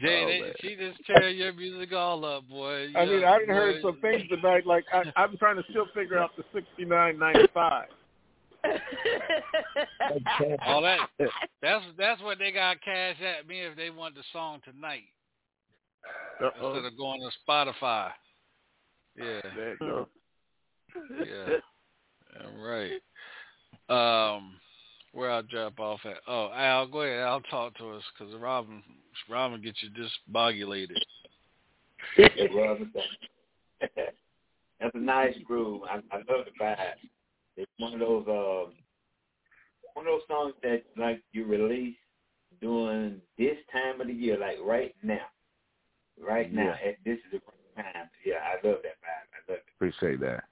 Jay, she just tearing your music all up, boy. I heard some things tonight. Like I'm trying to still figure out the 69.95. All that's what they got cash at me if they want the song tonight. Uh-oh. Instead of going to Spotify. Yeah. There you go. Yeah. All right. Where I'll drop off at. Oh, Al, go ahead. I'll talk to us because Robin gets you disbogulated. That's a nice groove. I love the vibe. It's one of those songs that like you release during this time of the year, like right now. Yeah. This is the time. Yeah, I love that vibe. I love it. Appreciate that.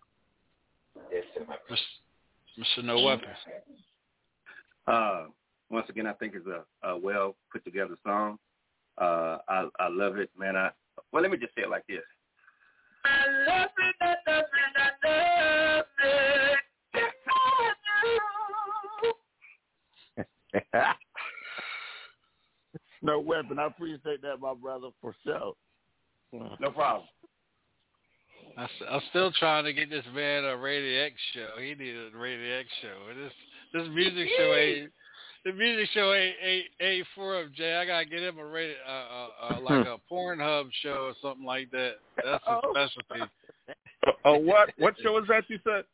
Yes, sir, my brother. Mr. No Weapon. Once again, I think it's a well put together song. I love it, man. Well, let me just say it like this. I love it. I love it. No Weapon. I appreciate that, my brother, for sure. No problem. I'm still trying to get this man a Radio X show. He needed a Radio X show. This music show ain't the music show ain't for him, Jay. I gotta get him a radio, like a Pornhub show or something like that. That's his specialty. What show is that you said?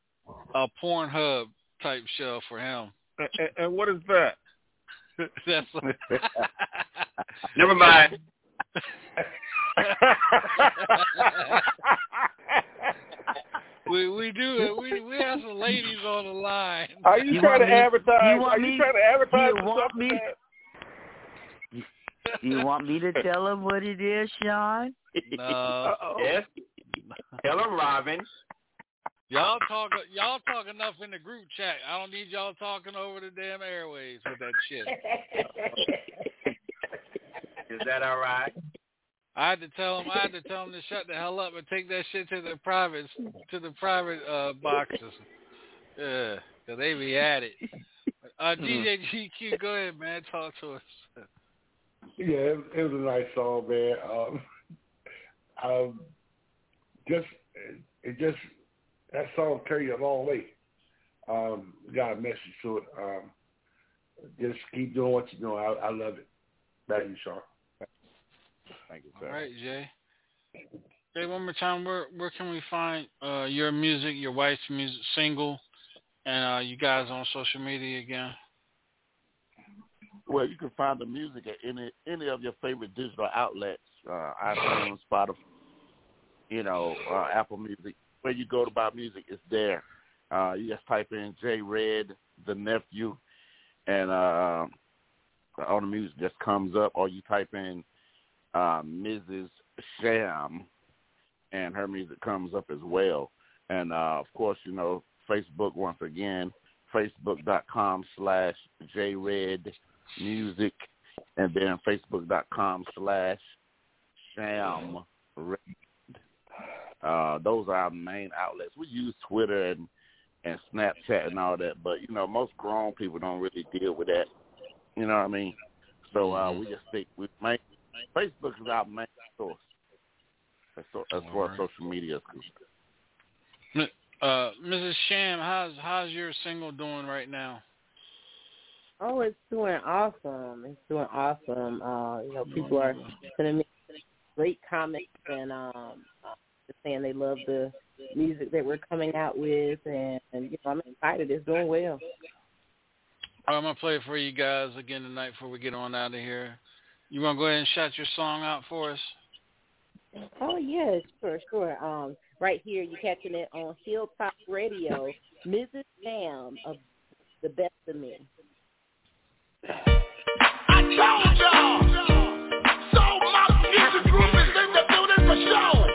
A Pornhub type show for him. And what is that? That's never mind. we do it. We have some ladies on the line. Are you trying to advertise? Trying to advertise? Do you want me to tell them what it is, Sean? No. Yes. Tell them, Robin. Y'all talk enough in the group chat. I don't need y'all talking over the damn airwaves with that shit. Is that all right? I had to tell them to shut the hell up and take that shit to the private boxes. Yeah, 'cause they be at it. DJ GQ, go ahead, man. Talk to us. Yeah, it was a nice song, man. That song carry you a long way. Got a message to it. Just keep doing what you're doing. I love it. Thank you, Sean. Thank you, sir. All right, Jay. Jay, one more time. Where can we find your music, your wife's music, single, and you guys on social media again? Well, you can find the music at any of your favorite digital outlets, iTunes, Spotify, Apple Music. Where you go to buy music, it's there. You just type in J Red, the nephew, and all the music just comes up. Or you type in Mrs. Sham, and her music comes up as well. And, of course, Facebook, once again, facebook.com/JRedMusic, and then facebook.com/ShamRed. Those are our main outlets. We use Twitter and Snapchat and all that, but most grown people don't really deal with that. You know what I mean? So we just think Facebook is our main source as far as social media is concerned. Mrs. Sham, how's your single doing right now? Oh, it's doing awesome. People are sending me great comments and saying they love the music that we're coming out with, and I'm excited. It's doing well. I'm going to play it for you guys again tonight before we get on out of here. You want to go ahead and shout your song out for us? Oh, yes, sure. Right here, you're catching it on Hilltop Radio, Mrs. Sam of The Best of Me. I told y'all, so my music group is in the building for sure.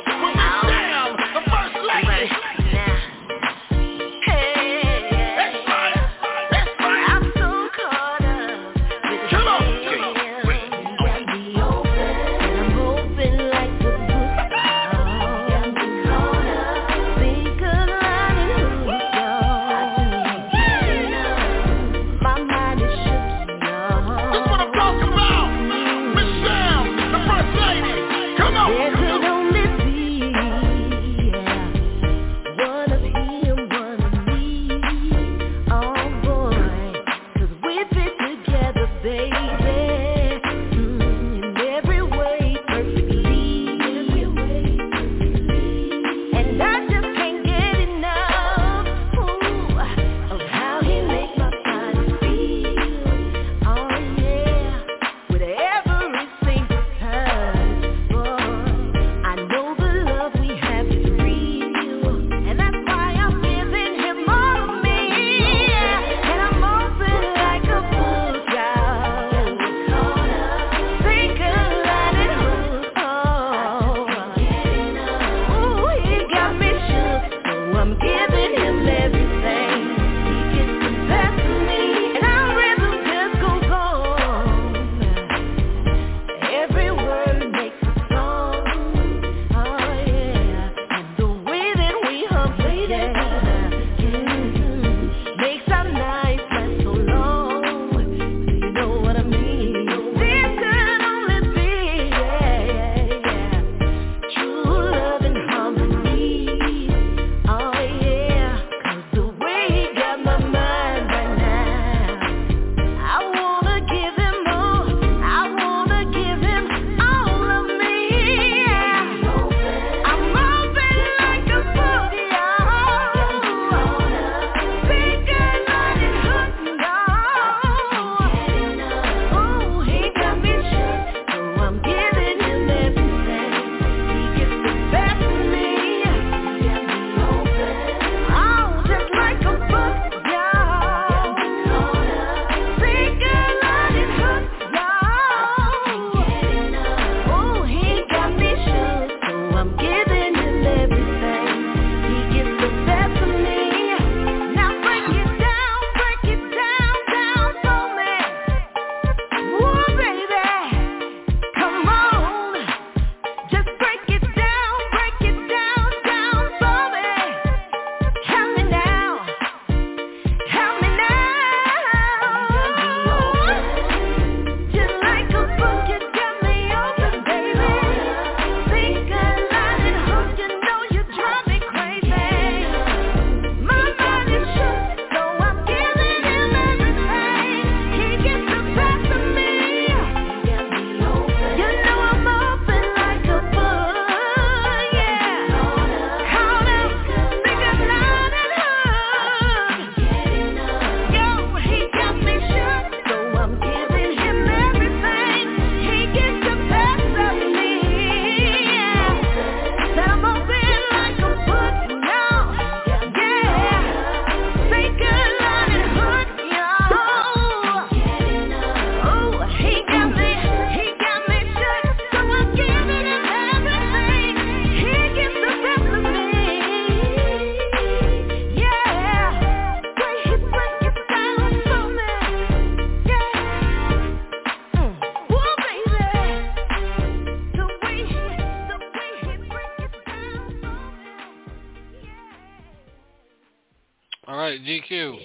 right, GQ.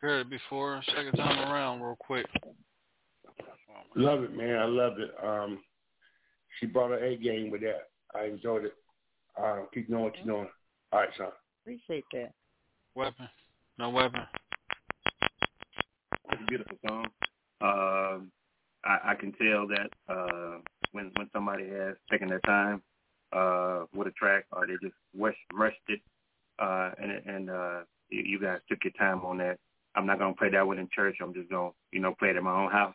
Heard it before. Second time around real quick. Love it, man. I love it. She brought her A game with that. I enjoyed it. Keep doing what you're doing. All right, son. Appreciate that. Weapon. No weapon. It's a beautiful song. I can tell that when somebody has taken their time with a track, or they just rushed it, and you guys took your time on that. I'm not gonna play that one in church. I'm just gonna, play it in my own house.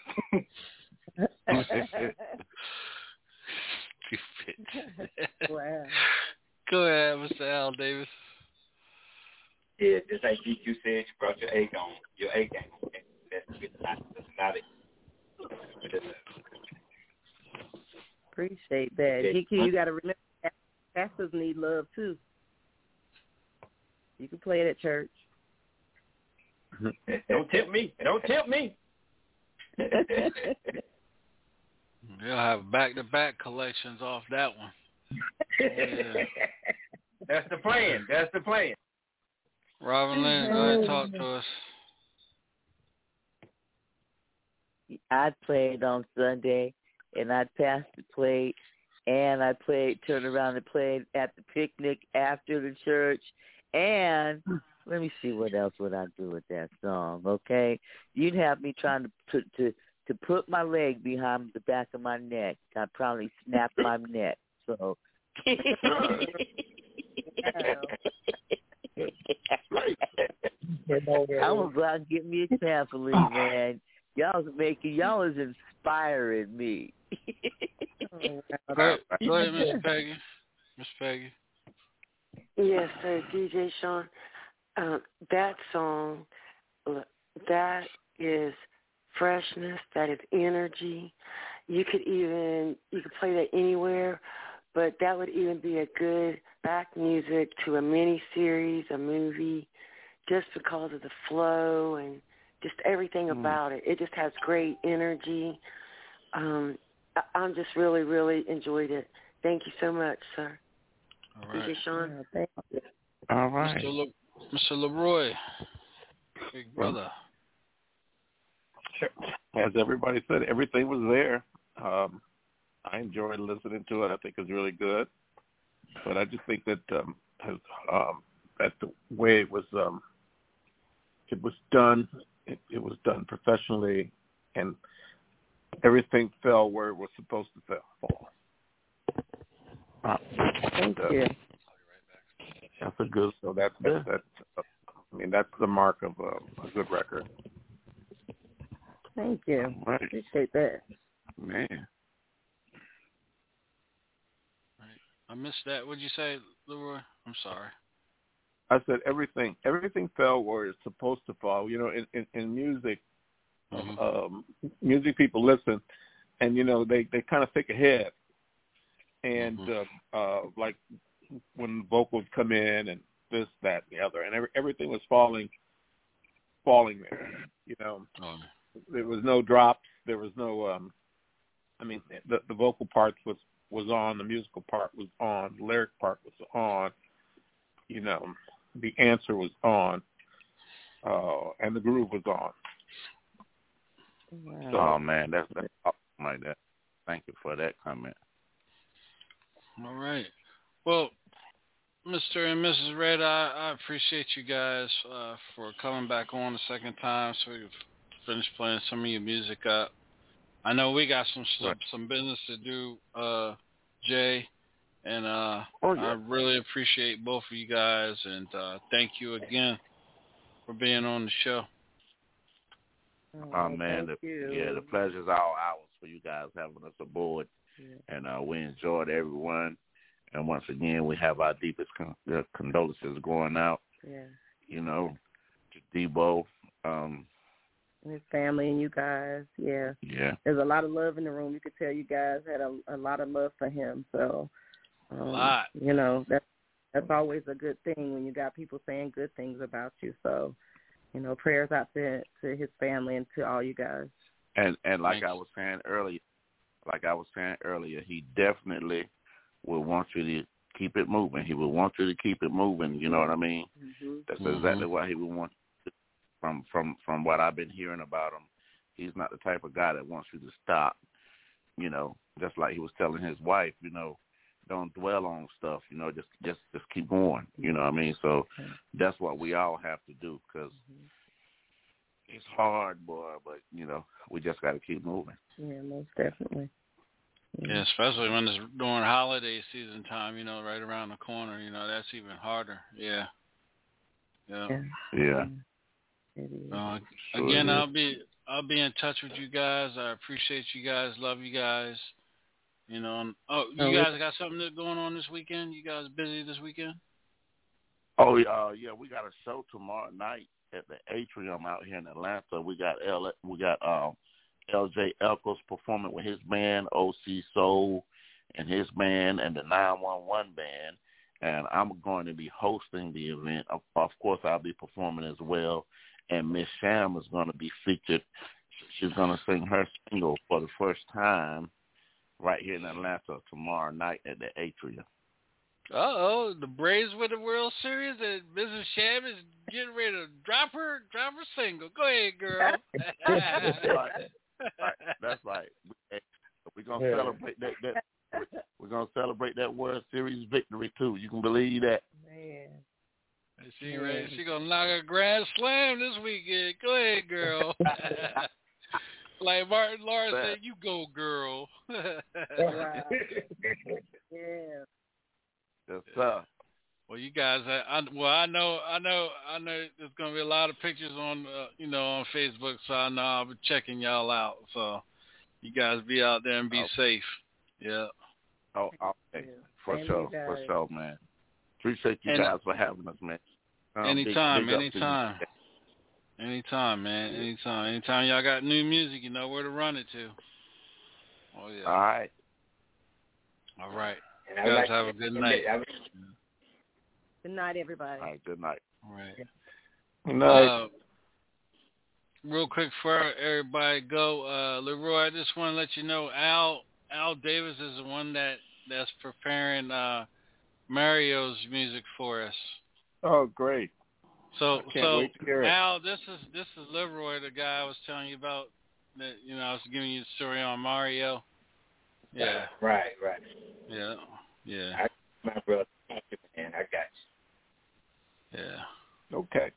Wow. Go ahead, Mr. Al Davis. Yeah, just like GQ said, you brought your egg on, your egg game. That's not it. Appreciate that, GQ. You got to remember that pastors need love too. You can play it at church. Don't tempt me. They'll have back-to-back collections off that one. Yeah. That's the plan. Robin Lynn, go ahead and talk to us. I played on Sunday, and I passed the plate, and I turned around and played at the picnic after the church. And let me see what else would I do with that song, okay? You'd have me trying to put my leg behind the back of my neck. I'd probably snap my neck. So. I'm going to go out and get me a trampoline, man. Y'all is inspiring me. All right. Go ahead, Miss Peggy. Yes, sir, DJ Sean. That song, that is freshness. That is energy. You could play that anywhere, but that would even be a good back music to a mini series, a movie, just because of the flow and just everything about it. It just has great energy. I'm just really, really enjoyed it. Thank you so much, sir. All right. DJ Sean. Thank you. All right. Mr. Leroy, big brother. Sure. As everybody said, everything was there. I enjoyed listening to it. I think it's really good. But I just think that that's the way it was done. It was done professionally, and everything fell where it was supposed to fall. Thank you. That's a good. So that's I mean, that's the mark of a good record. Thank you. Right. Appreciate that. Man. I missed that. What'd you say, Leroy? I'm sorry. I said everything. Everything fell where it's supposed to fall. In music, music people listen, and they kind of think ahead, and like when vocals come in and this, that, and the other, and everything was falling there. There was no drops. There was no. I mean, the vocal parts was on. The musical part was on. The lyric part was on. The answer was on, and the groove was on. Wow. So, oh, man, that's awesome like that. Thank you for that comment. All right. Well, Mr. and Mrs. Red, I appreciate you guys for coming back on a second time so we can finish playing some of your music up. I know we got some business to do, Jay. And I really appreciate both of you guys, and thank you again for being on the show. Oh, man, the pleasure's all ours for you guys having us aboard, and we enjoyed everyone. And once again, we have our deepest condolences going out, to Debo. And his family and you guys, yeah. There's a lot of love in the room. You could tell you guys had a lot of love for him, so... a lot. That's always a good thing when you got people saying good things about you. So, prayers out to his family and to all you guys. And like I was saying earlier, he definitely would want you to keep it moving. He would want you to keep it moving. You know what I mean? Mm-hmm. That's exactly why he would want from what I've been hearing about him, he's not the type of guy that wants you to stop. You know, just like he was telling his wife, you know, don't dwell on stuff. You know, just keep going. You know what I mean? So that's what we all have to do, because it's hard, boy. But you know, we just got to keep moving. Yeah, most definitely. Yeah, especially when it's during holiday season time, you know, right around the corner, you know, that's even harder. Yeah. Yeah. Yeah. Again, I'll be in touch with you guys. I appreciate you guys. Love you guys. You know, guys got something going on this weekend? You guys busy this weekend? Oh, yeah, we got a show tomorrow night at the Atrium out here in Atlanta. We got LJ Eccles performing with his band, OC Soul, and his band, and the 911 band. And I'm going to be hosting the event. Of course, I'll be performing as well. And Miss Sham is going to be featured. She's going to sing her single for the first time right here in Atlanta tomorrow night at the Atrium. Uh-oh, the Braves win the World Series, and Mrs. Sham is getting ready to drop her single. Go ahead, girl. That's right. We're gonna celebrate that. We're gonna celebrate that World Series victory too. You can believe that. Man, she gonna knock a grand slam this weekend. Go ahead, girl. Like Martin Lawrence said, you go, girl. Right. Yeah. Yes, sir. Well, you guys, I know there's gonna be a lot of pictures on, on Facebook. So I know I'll be checking y'all out. So you guys be out there and be safe. Yeah. Oh, okay. Yeah. For sure, man. Appreciate you guys for having us, man. Anytime, man. Anytime. Y'all got new music, you know where to run it to. Oh yeah. All right. You guys have a good night. Good night, everybody. All right, good night. All right. Good night. Real quick for everybody go, Leroy, I just want to let you know Al Davis is the one that's preparing Mario's music for us. Oh, great. So Al, this is Leroy, the guy I was telling you about that, you know, I was giving you the story on Mario. Yeah. Right. Yeah. My brother. Man, I got you. Yeah. Okay.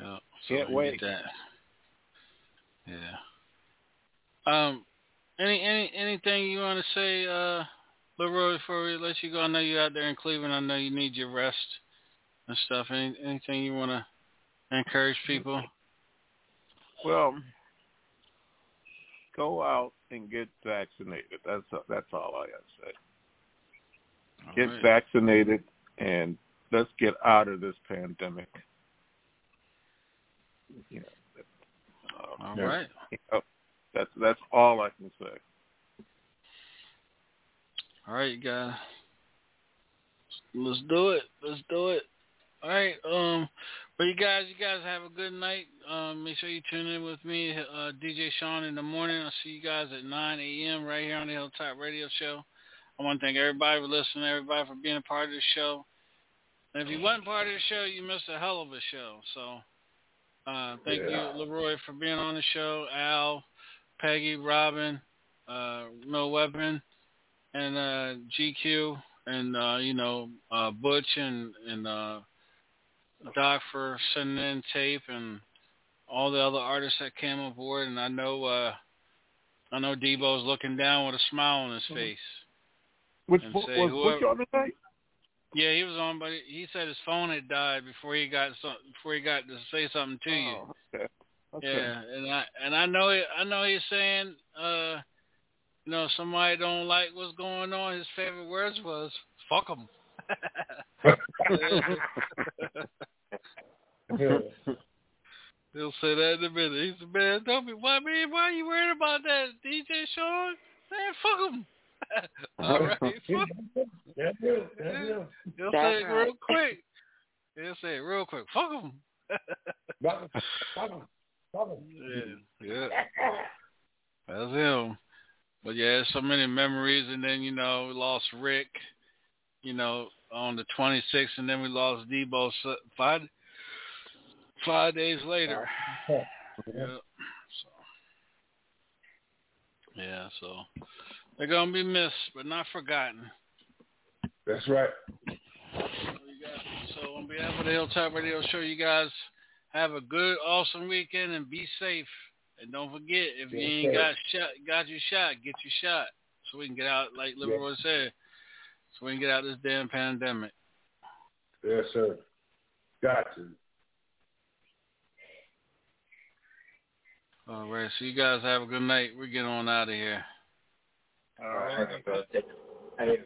Yeah. So can't wait. That. Yeah. Anything you want to say, Leroy, before we let you go? I know you're out there in Cleveland. I know you need your rest and stuff. Anything you want to encourage people? Well, go out and get vaccinated. That's all I have to say. Get vaccinated, and let's get out of this pandemic. You know, all right. You know, that's all I can say. All right, guys. Let's do it. All right. But you guys have a good night. Make sure you tune in with me, DJ Sean, in the morning. I'll see you guys at 9 a.m. right here on the Hilltop Radio Show. I want to thank everybody for listening, everybody for being a part of the show. And if you weren't part of the show, you missed a hell of a show. So thank you, Leroy, for being on the show, Al, Peggy, Robin, No Weapon, and GQ, and, Butch and Doc for sending in tape and all the other artists that came aboard. And I know Debo's looking down with a smile on his face. Was Butch on tonight? Yeah, he was on, but he said his phone had died before he got to say something to you. Okay. Yeah, and I know he's saying, somebody don't like what's going on. His favorite words was "fuck 'em." He'll say that in a minute. He said, "Man, don't be why are you worried about that, DJ Sean? Man, fuck 'em." All right. That's it. He'll say it real quick. Fuck him. Fuck him. Yeah. That's him. But yeah, so many memories. And then, we lost Rick, on the 26th. And then we lost Debo 5 days later. Yeah. So they're gonna be missed, but not forgotten. That's right. So on behalf of the Hilltop Radio Show, you guys have a good, awesome weekend and be safe. And don't forget, if you ain't got your shot, get your shot, so we can get out. Like Leroy said, so we can get out of this damn pandemic. Yes, sir. Got to. All right, so you guys have a good night. We're getting on out of here. All right. Hey.